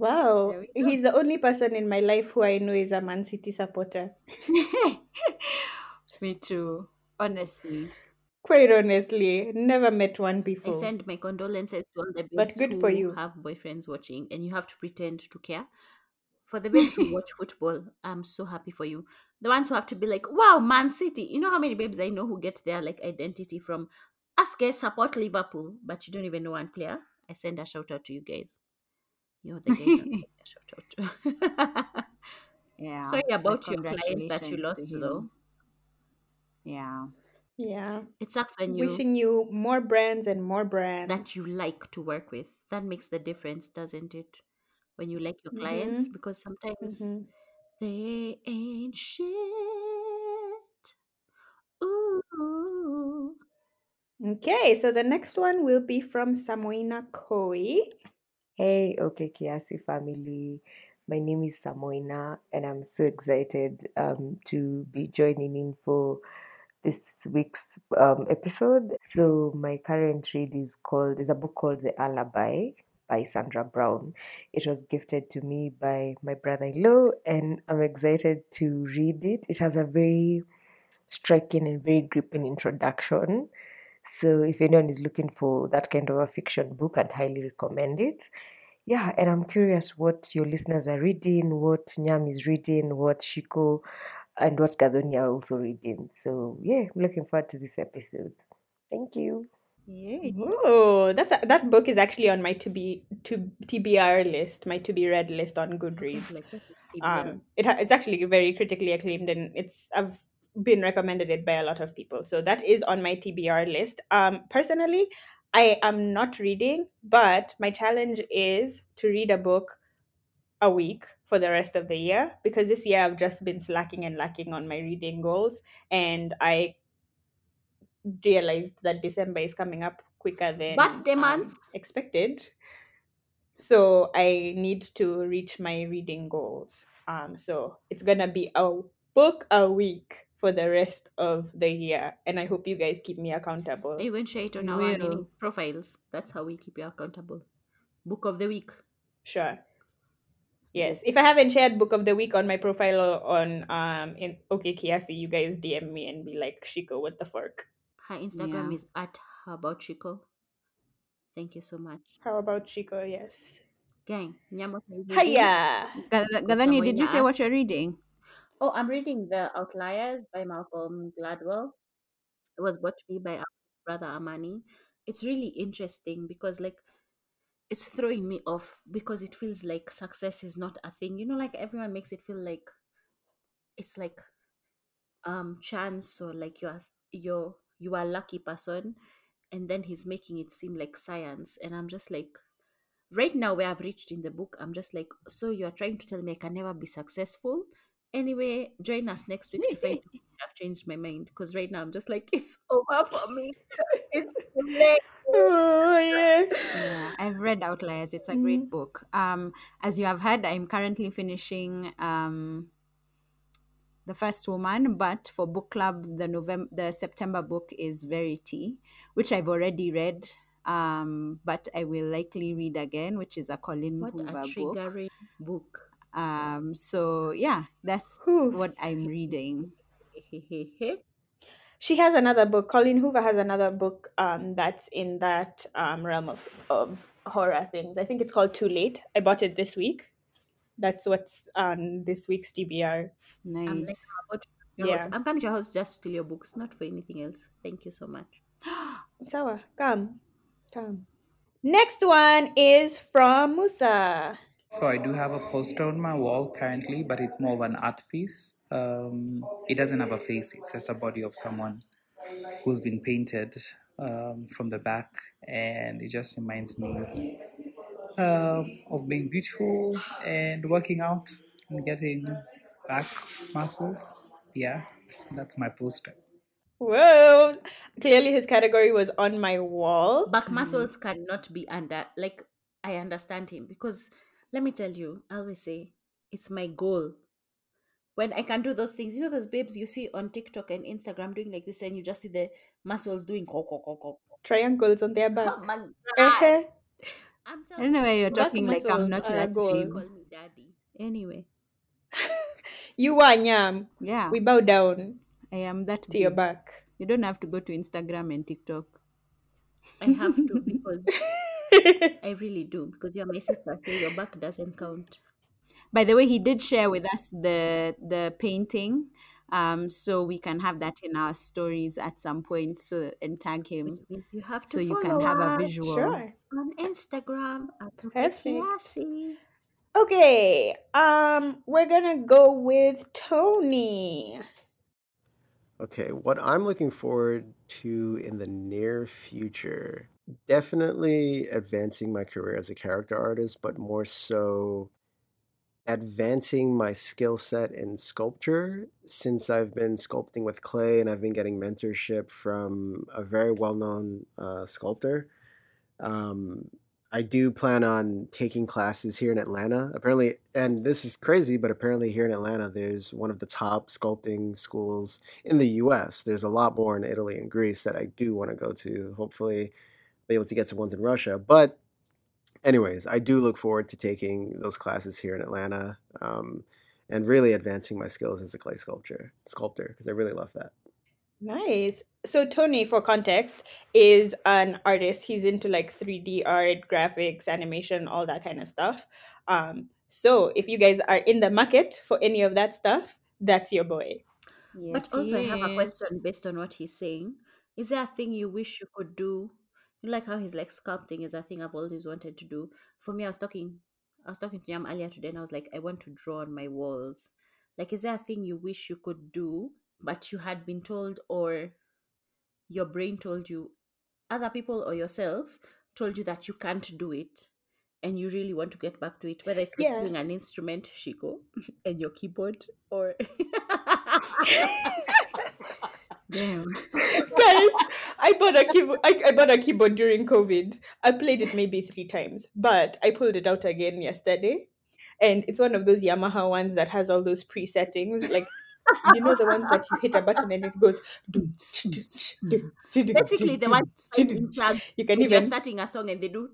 Wow. We He's the only person in my life who I know is a Man City supporter. Me too, honestly. Quite honestly, never met one before. I send my condolences to all the babes but good who for you. Have boyfriends watching and you have to pretend to care. For the babes who watch football, I'm so happy for you. The ones who have to be like, wow, Man City. You know how many babes I know who get their like identity from, us guys support Liverpool, but you don't even know one player. I send a shout out to you guys. You're the guys I send a shout out to. Yeah. Sorry about your client that you lost, though. Yeah. Yeah. It sucks when you... Wishing you more brands and more brands. That you like to work with. That makes the difference, doesn't it? When you like your mm-hmm. clients. Because sometimes mm-hmm. they ain't shit. Ooh. Okay, so the next one will be from Samoina Koi. Hey, Okay Kiasi family. My name is Samoina, and I'm so excited um, to be joining in for this week's um, episode. So my current read is called, is a book called The Alibi by Sandra Brown. It was gifted to me by my brother-in-law, and I'm excited to read it. It has a very striking and very gripping introduction. So if anyone is looking for that kind of a fiction book, I'd highly recommend it. Yeah, and I'm curious what your listeners are reading, what Nyam is reading, what Shiko and what Gadonia are also reading. So yeah, I'm looking forward to this episode. Thank you. Yeah. Oh, that's a, that book is actually on my to be to T B R list, my to be read list on Goodreads. Like um, it ha- it's actually very critically acclaimed, and it's I've been recommended it by a lot of people. So that is on my T B R list. Um, personally, I am not reading, but my challenge is to read a book a week for the rest of the year, because this year I've just been slacking and lacking on my reading goals, and I realized that December is coming up quicker than birthday month um, expected. So I need to reach my reading goals. Um, so it's gonna be a book a week for the rest of the year, and I hope you guys keep me accountable. You can share it on our no. profiles. That's how we keep you accountable. Book of the week. Sure. Yes. If I haven't shared book of the week on my profile or on um in Okay Kiasi, you guys D M me and be like, Shiko, what the fork? Her Instagram yeah. is at How About Shiko. Thank you so much. How About Shiko, yes. Gang. Hiya. Gadani, did you say what you're reading? Oh, I'm reading The Outliers by Malcolm Gladwell. It was brought to me by our brother Amani. It's really interesting because, like, it's throwing me off because it feels like success is not a thing. You know, like, everyone makes it feel like it's like um, chance or like you're, you're, you are a lucky person. And then he's making it seem like science. And I'm just like, right now where I've reached in the book, I'm just like, so you're trying to tell me I can never be successful? Anyway, join us next week if I have changed my mind, because right now I'm just like, it's over for me. It's late. Oh, yes. Yeah, I've read Outliers. It's a mm. great book. Um, as you have heard, I'm currently finishing um, The First Woman, but for book club, the November, the September book is Verity, which I've already read, um, but I will likely read again, which is a Colleen Hoover book. What a triggering book. Um, so yeah, that's Ooh. What I'm reading. She has another book. Colleen Hoover has another book um, that's in that um, realm of, of horror things. I think it's called Too Late. I bought it this week. That's what's on um, this week's T B R. Nice. I'm, like, yeah. I'm coming to your house just to steal your books, not for anything else. Thank you so much. Sawa, come, come. Next one is from Musa. So I do have a poster on my wall currently, but it's more of an art piece. Um, it doesn't have a face. It's just a body of someone who's been painted um, from the back. And it just reminds me uh, of being beautiful and working out and getting back muscles. Yeah, that's my poster. Whoa! Clearly his category was on my wall. Back muscles cannot be under... Like, I understand him because... Let me tell you, I always say, it's my goal. When I can do those things, you know those babes you see on TikTok and Instagram doing like this, and you just see the muscles doing co co co co triangles on their back. Oh my God. Okay. I'm telling I don't know why you're talking like I'm not your goal. Call me daddy. Anyway. You are Nyam. Yeah. We bow down. I am that. To babe. Your back. You don't have to go to Instagram and TikTok. I have to because... I really do, because you're my sister, so your back doesn't count. By the way, he did share with us the the painting, um, so we can have that in our stories at some point. So and tag him. You have to so you can have us. A visual sure. on Instagram. Perfect. Okay, um, we're gonna go with Toni. Okay, what I'm looking forward to in the near future, definitely advancing my career as a character artist, but more so advancing my skill set in sculpture, since I've been sculpting with clay and I've been getting mentorship from a very well-known uh, sculptor. Um, I do plan on taking classes here in Atlanta. Apparently, and this is crazy, but apparently here in Atlanta, there's one of the top sculpting schools in the U S. There's a lot more in Italy and Greece that I do want to go to. Hopefully, be able to get to ones in Russia. But anyways, I do look forward to taking those classes here in Atlanta, um, and really advancing my skills as a clay sculptor, sculptor, because I really love that. Nice. So Tony, for context, is an artist. He's into like three D art, graphics, animation, all that kind of stuff. Um, so if you guys are in the market for any of that stuff, that's your boy. But Yes, also, I have a yes. question based on what he's saying. Is there a thing you wish you could do? You like how he's like sculpting is a thing I've always wanted to do. For me, I was talking, I was talking to Yam earlier today, and I was like, I want to draw on my walls. Like, is there a thing you wish you could do, but you had been told, or your brain told you, other people or yourself told you that you can't do it, and you really want to get back to it, whether it's like Yeah. playing an instrument, Shiko, and your keyboard, or damn. Guys, I bought a keyboard. I, I bought a keyboard during COVID. I played it maybe three times, but I pulled it out again yesterday, and it's one of those Yamaha ones that has all those pre-settings, like you know the ones that you hit a button and it goes. dum, tsh, dum, tsh, dum, tsh, dum, Basically, dum, the one dum, tsh, inside dum, in tsh. plug You can when you're even starting a song and they do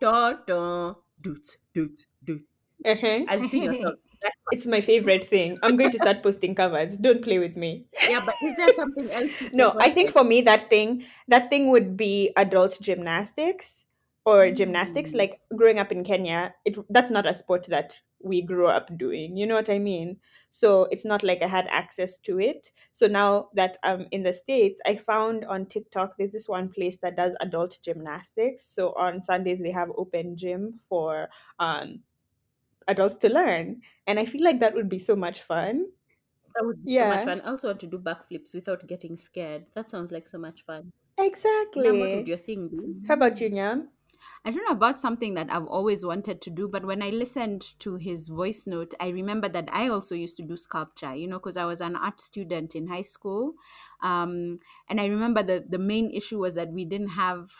da da doot doot doot uh-huh, as you sing your song. That's what- It's my favorite thing. I'm going to start posting covers. Don't play with me. Yeah, but is there something else you No, I think wanted? for me that thing that thing would be adult gymnastics or gymnastics. Mm. Like growing up in Kenya, it that's not a sport that we grew up doing. You know what I mean? So it's not like I had access to it. So now that I'm in the States, I found on TikTok there's this one place that does adult gymnastics. So on Sundays they have open gym for um adults to learn. And I feel like that would be so much fun. That would be so much Yeah. fun. I also want to do backflips without getting scared. That sounds like so much fun. Nam, what would Exactly. your thing be? How about you, Nyan? I don't know about something that I've always wanted to do, but when I listened to his voice note, I remember that I also used to do sculpture, you know, because I was an art student in high school. Um, and I remember that the main issue was that we didn't have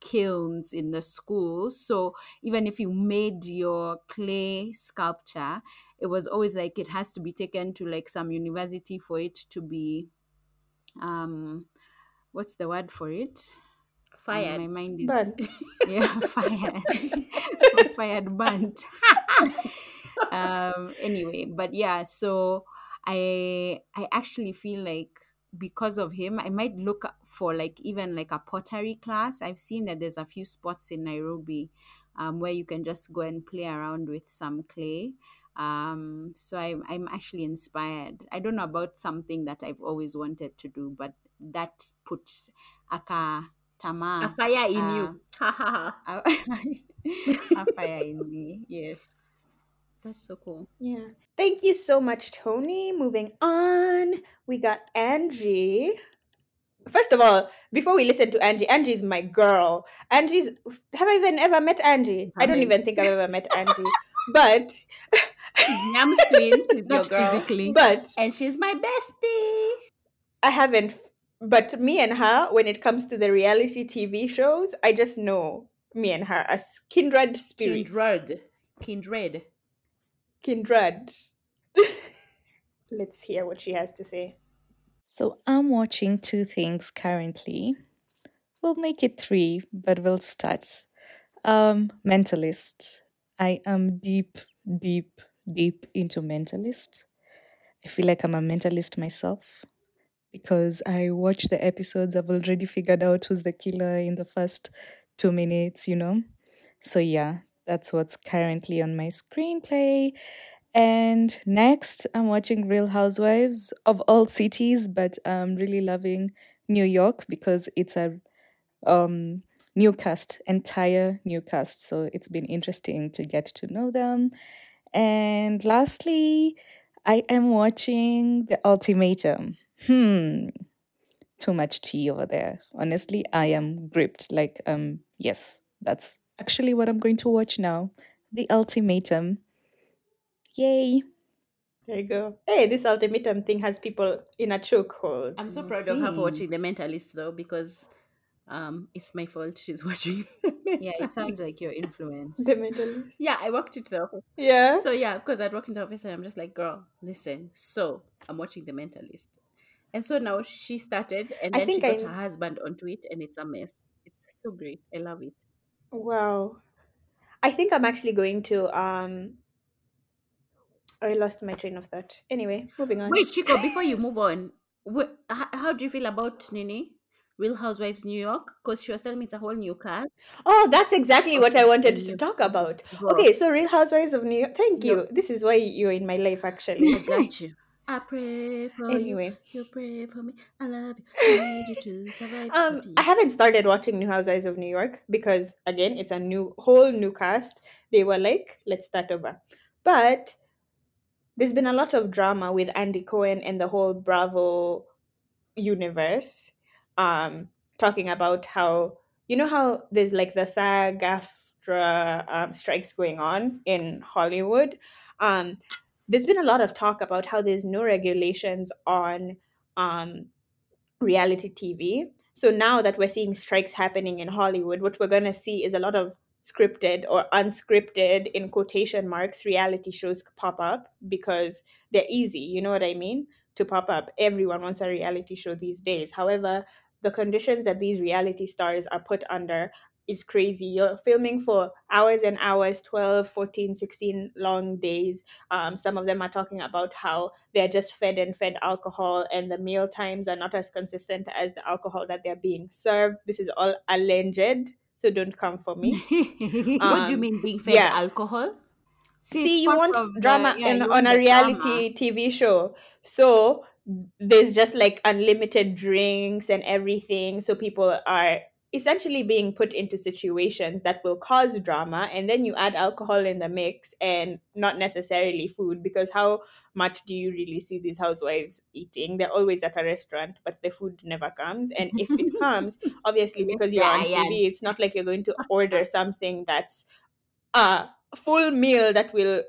kilns in the school. So even if you made your clay sculpture, it was always like it has to be taken to like some university for it to be, um, what's the word for it? Um, my Fired. mind is But yeah, fired, not fired, burnt. um. Anyway, but yeah. So I I actually feel like because of him, I might look for like even like a pottery class. I've seen that there's a few spots in Nairobi, um, where you can just go and play around with some clay. Um. So I'm I'm actually inspired. I don't know about something that I've always wanted to do, but that puts aka A tamaa. fire in Uh, you. Ha ha ha. a, a fire in me. Yes, that's so cool. yeah. Thank you so much, Tony. Moving on, we got Angie. First of all, before we listen to Angie, Angie's my girl. Angie's have I even ever met Angie? I don't Haven't even think I've ever met Angie. But Yam's twin is your not girl. physically, but and she's my bestie. I haven't. But me and her, when it comes to the reality T V shows, I just know me and her as kindred spirits. Kindred. Kindred. Kindred. Let's hear what she has to say. So I'm watching two things currently. We'll make it three, but we'll start. Um, Mentalist. I am deep, deep, deep into Mentalist. I feel like I'm a mentalist myself because I watch the episodes. I've already figured out who's the killer in the first two minutes, you know? So, yeah, that's what's currently on my screenplay. And next, I'm watching Real Housewives of all cities, but I'm really loving New York because it's a um, new cast, entire new cast. So it's been interesting to get to know them. And lastly, I am watching The Ultimatum. Hmm. Too much tea over there. Honestly, I am gripped. Like, um, yes, that's actually what I'm going to watch now. The Ultimatum. Yay. There you go. Hey, this Ultimatum thing has people in a chokehold. I'm so proud See. of her for watching The Mentalist, though, because um, it's my fault she's watching The Mentalist. Yeah, it sounds like your influence. The Mentalist. Yeah, I walked into the office. Yeah. So, yeah, because I'd walk into the office and I'm just like, girl, listen, so I'm watching The Mentalist. And so now she started, and then she got I... her husband onto it, and it's a mess. It's so great. I love it. Wow. I think I'm actually going to... Um... I lost my train of thought. Anyway, moving on. Wait, Chico, before you move on, what, how do you feel about Nini? Real Housewives New York? Because she was telling me it's a whole new cast. Oh, that's exactly what I wanted to talk about. Okay, so Real Housewives of New York. Thank you. No. This is why you're in my life, actually. I got you. I pray for anyway. you. You pray for me. I love you. I need you to survive. Um, I haven't started watching New Housewives of New York because, again, it's a new whole new cast. They were like, let's start over. But there's been a lot of drama with Andy Cohen and the whole Bravo universe, um, talking about how, you know how there's like the SAG-AFTRA um, strikes going on in Hollywood. Um, there's been a lot of talk about how there's no regulations on um, reality T V. So now that we're seeing strikes happening in Hollywood, what we're going to see is a lot of scripted or unscripted, in quotation marks, reality shows pop up because they're easy, you know what I mean, to pop up. Everyone wants a reality show these days. However, the conditions that these reality stars are put under is crazy. You're filming for hours and hours, twelve, fourteen, sixteen long days. Um, some of them are talking about how they're just fed and fed alcohol, and the meal times are not as consistent as the alcohol that they're being served. This is all alleged, so don't come for me. Um, what do you mean being fed yeah. alcohol? See, See you want drama the, yeah, in, you on a reality drama. T V show. So there's just like unlimited drinks and everything. So people are essentially being put into situations that will cause drama, and then you add alcohol in the mix and not necessarily food, because how much do you really see these housewives eating? They're always at a restaurant, but the food never comes. And if it comes, obviously, because you're on T V, it's not like you're going to order something that's a full meal that will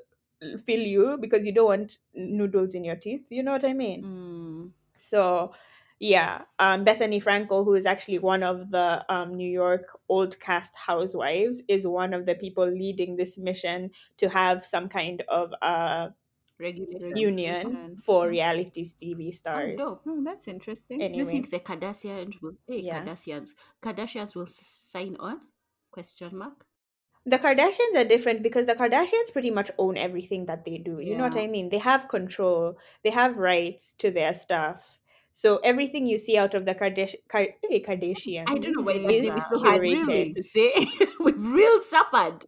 fill you, because you don't want noodles in your teeth. You know what I mean? Mm. So... Yeah, um, Bethany Frankel, who is actually one of the um, New York old cast housewives, is one of the people leading this mission to have some kind of uh, regulation union for reality T V stars. Oh, no, that's interesting. Anyway. Do you think the Kardashians will? Hey, yeah. Kardashians, Kardashians will s- sign on? Question mark. The Kardashians are different because the Kardashians pretty much own everything that they do. You yeah. know what I mean? They have control. They have rights to their stuff. So everything you see out of the Kardash- Kar- hey, Kardashians, I don't know why this is so hard. Really, we've real suffered.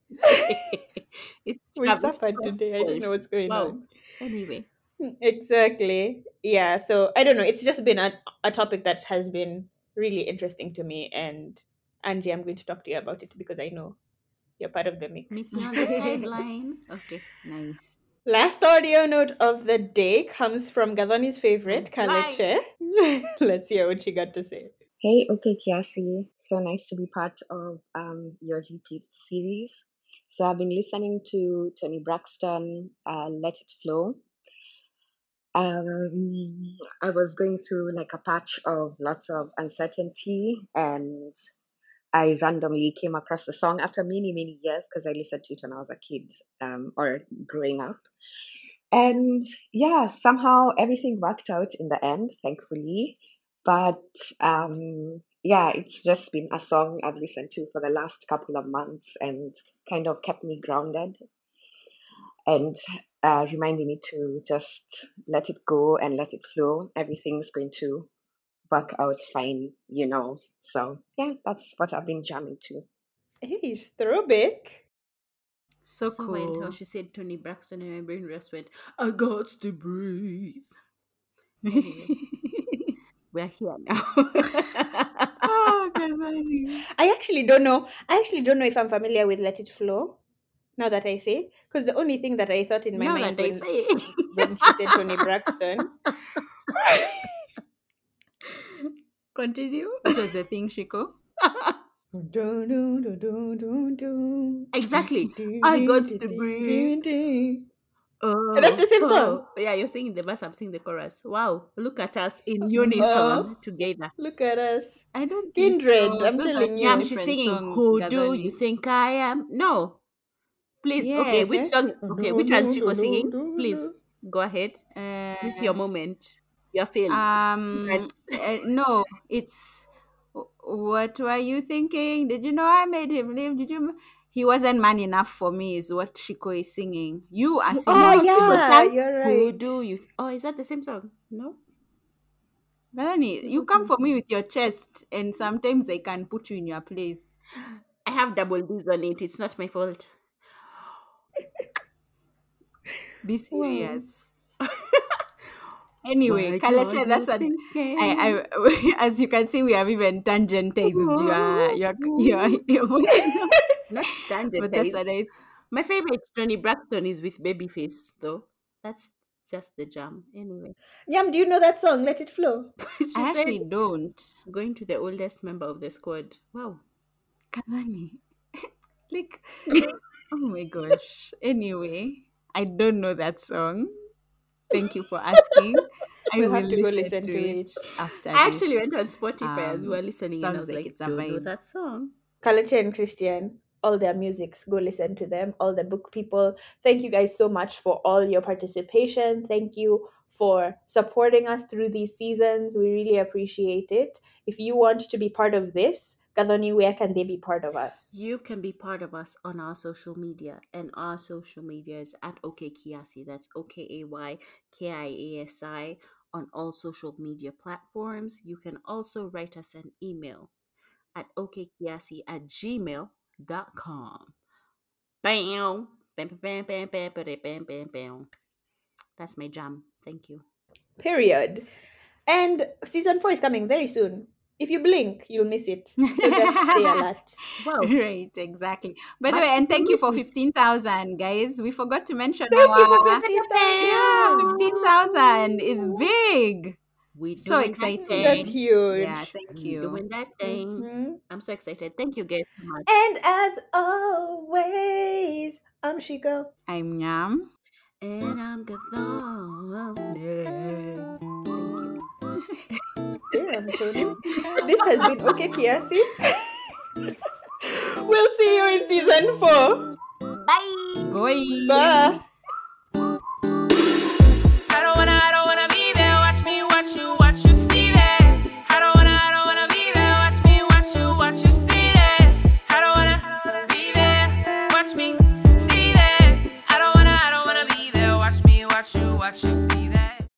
It's we've suffered today. I don't know what's going wow. on. Anyway, exactly. Yeah. So I don't know. It's just been a, a topic that has been really interesting to me. And Angie, I'm going to talk to you about it because I know you're part of the mix. Meet me on the sideline. Okay. Nice. Last audio note of the day comes from Gavani's favorite, Kaleche. Let's hear what she got to say. Hey, okay, Kiasi. So nice to be part of um, your repeat series. So I've been listening to Toni Braxton, uh, Let It Flow. Um, I was going through like a patch of lots of uncertainty, and I randomly came across the song after many, many years because I listened to it when I was a kid um, or growing up. And yeah, somehow everything worked out in the end, thankfully. But um, yeah, it's just been a song I've listened to for the last couple of months and kind of kept me grounded and uh, reminding me to just let it go and let it flow. Everything's going to work out fine, you know. So yeah, that's what I've been jamming to. Hey, throwback. So, so cool. Wild how she said Toni Braxton and my brain just went, I got to breathe. We're here now. Oh, I actually don't know. I actually don't know if I'm familiar with Let It Flow. Now that I say, because the only thing that I thought in my now mind when, when she said Toni Braxton Continue. What was the thing, Shiko? Exactly. I got to breathe. Oh, that's the same song. Yeah, you're singing the verse, I'm singing the chorus. Wow, look at us in unison oh, together. Look at us. I don't think Kindred, so. I'm Those telling you. Yeah, she's singing, who do you think I am? No. Please, yes, okay, which song, okay, which one's Shiko singing? Please, go ahead. Uh, this is your moment. You're failed. Um, uh, no, it's, what were you thinking? Did you know I made him leave? Did you... He wasn't man enough for me is what Shiko is singing. You are singing. Oh, yeah. Like, you're right. Who do you... Th- oh, is that the same song? No? Melanie, you come for me with your chest and sometimes I can put you in your place. I have double D's on it. It's not my fault. Be serious. Anyway, Kaleche, that's what I, I, as you can see, we have even tangentized your, your, your, your voice. Not standard, but that's what I... My favorite Toni Braxton is with Babyface, though. That's just the jam. Anyway. Yam, do you know that song, Let It Flow? I actually said... don't. Going to the oldest member of the squad. Wow. Kavani. Like, oh my gosh. Anyway, I don't know that song. Thank you for asking. I we'll will have to listen go listen to, to it. it after I this. actually went on Spotify um, as well, listening, and I was like, like it's don't know that song. Kaleche and Christian. All their musics, go listen to them. All the book people, thank you guys so much for all your participation. Thank you for supporting us through these seasons. We really appreciate it. If you want to be part of this, Kadhoni, where can they be part of us? You can be part of us on our social media, and our social media is at Okay Kiasi. That's O K A Y K I A S I on all social media platforms. You can also write us an email at okkiasi at gmail dot com. Dot com. Bam. Bam, bam, bam, bam, bam, bam, bam, bam. That's my jam. Thank you. Period. And season four is coming very soon. If you blink, you'll miss it. So just stay alert. Wow. Right, exactly. By but the way, and thank you for fifteen thousand, guys. We forgot to mention thank our... Thank you for fifteen thousand. Yeah, fifteen thousand is big. We so excited. That That's huge. Yeah, thank you. We're doing that thing. Mm-hmm. I'm so excited. Thank you guys so much. And as always, I'm Shiko. I'm Nyam. And I'm Gathone. Thank you. Yeah, this has been Okay Kiasi. We'll see you in season four. Bye. Bye. Bye.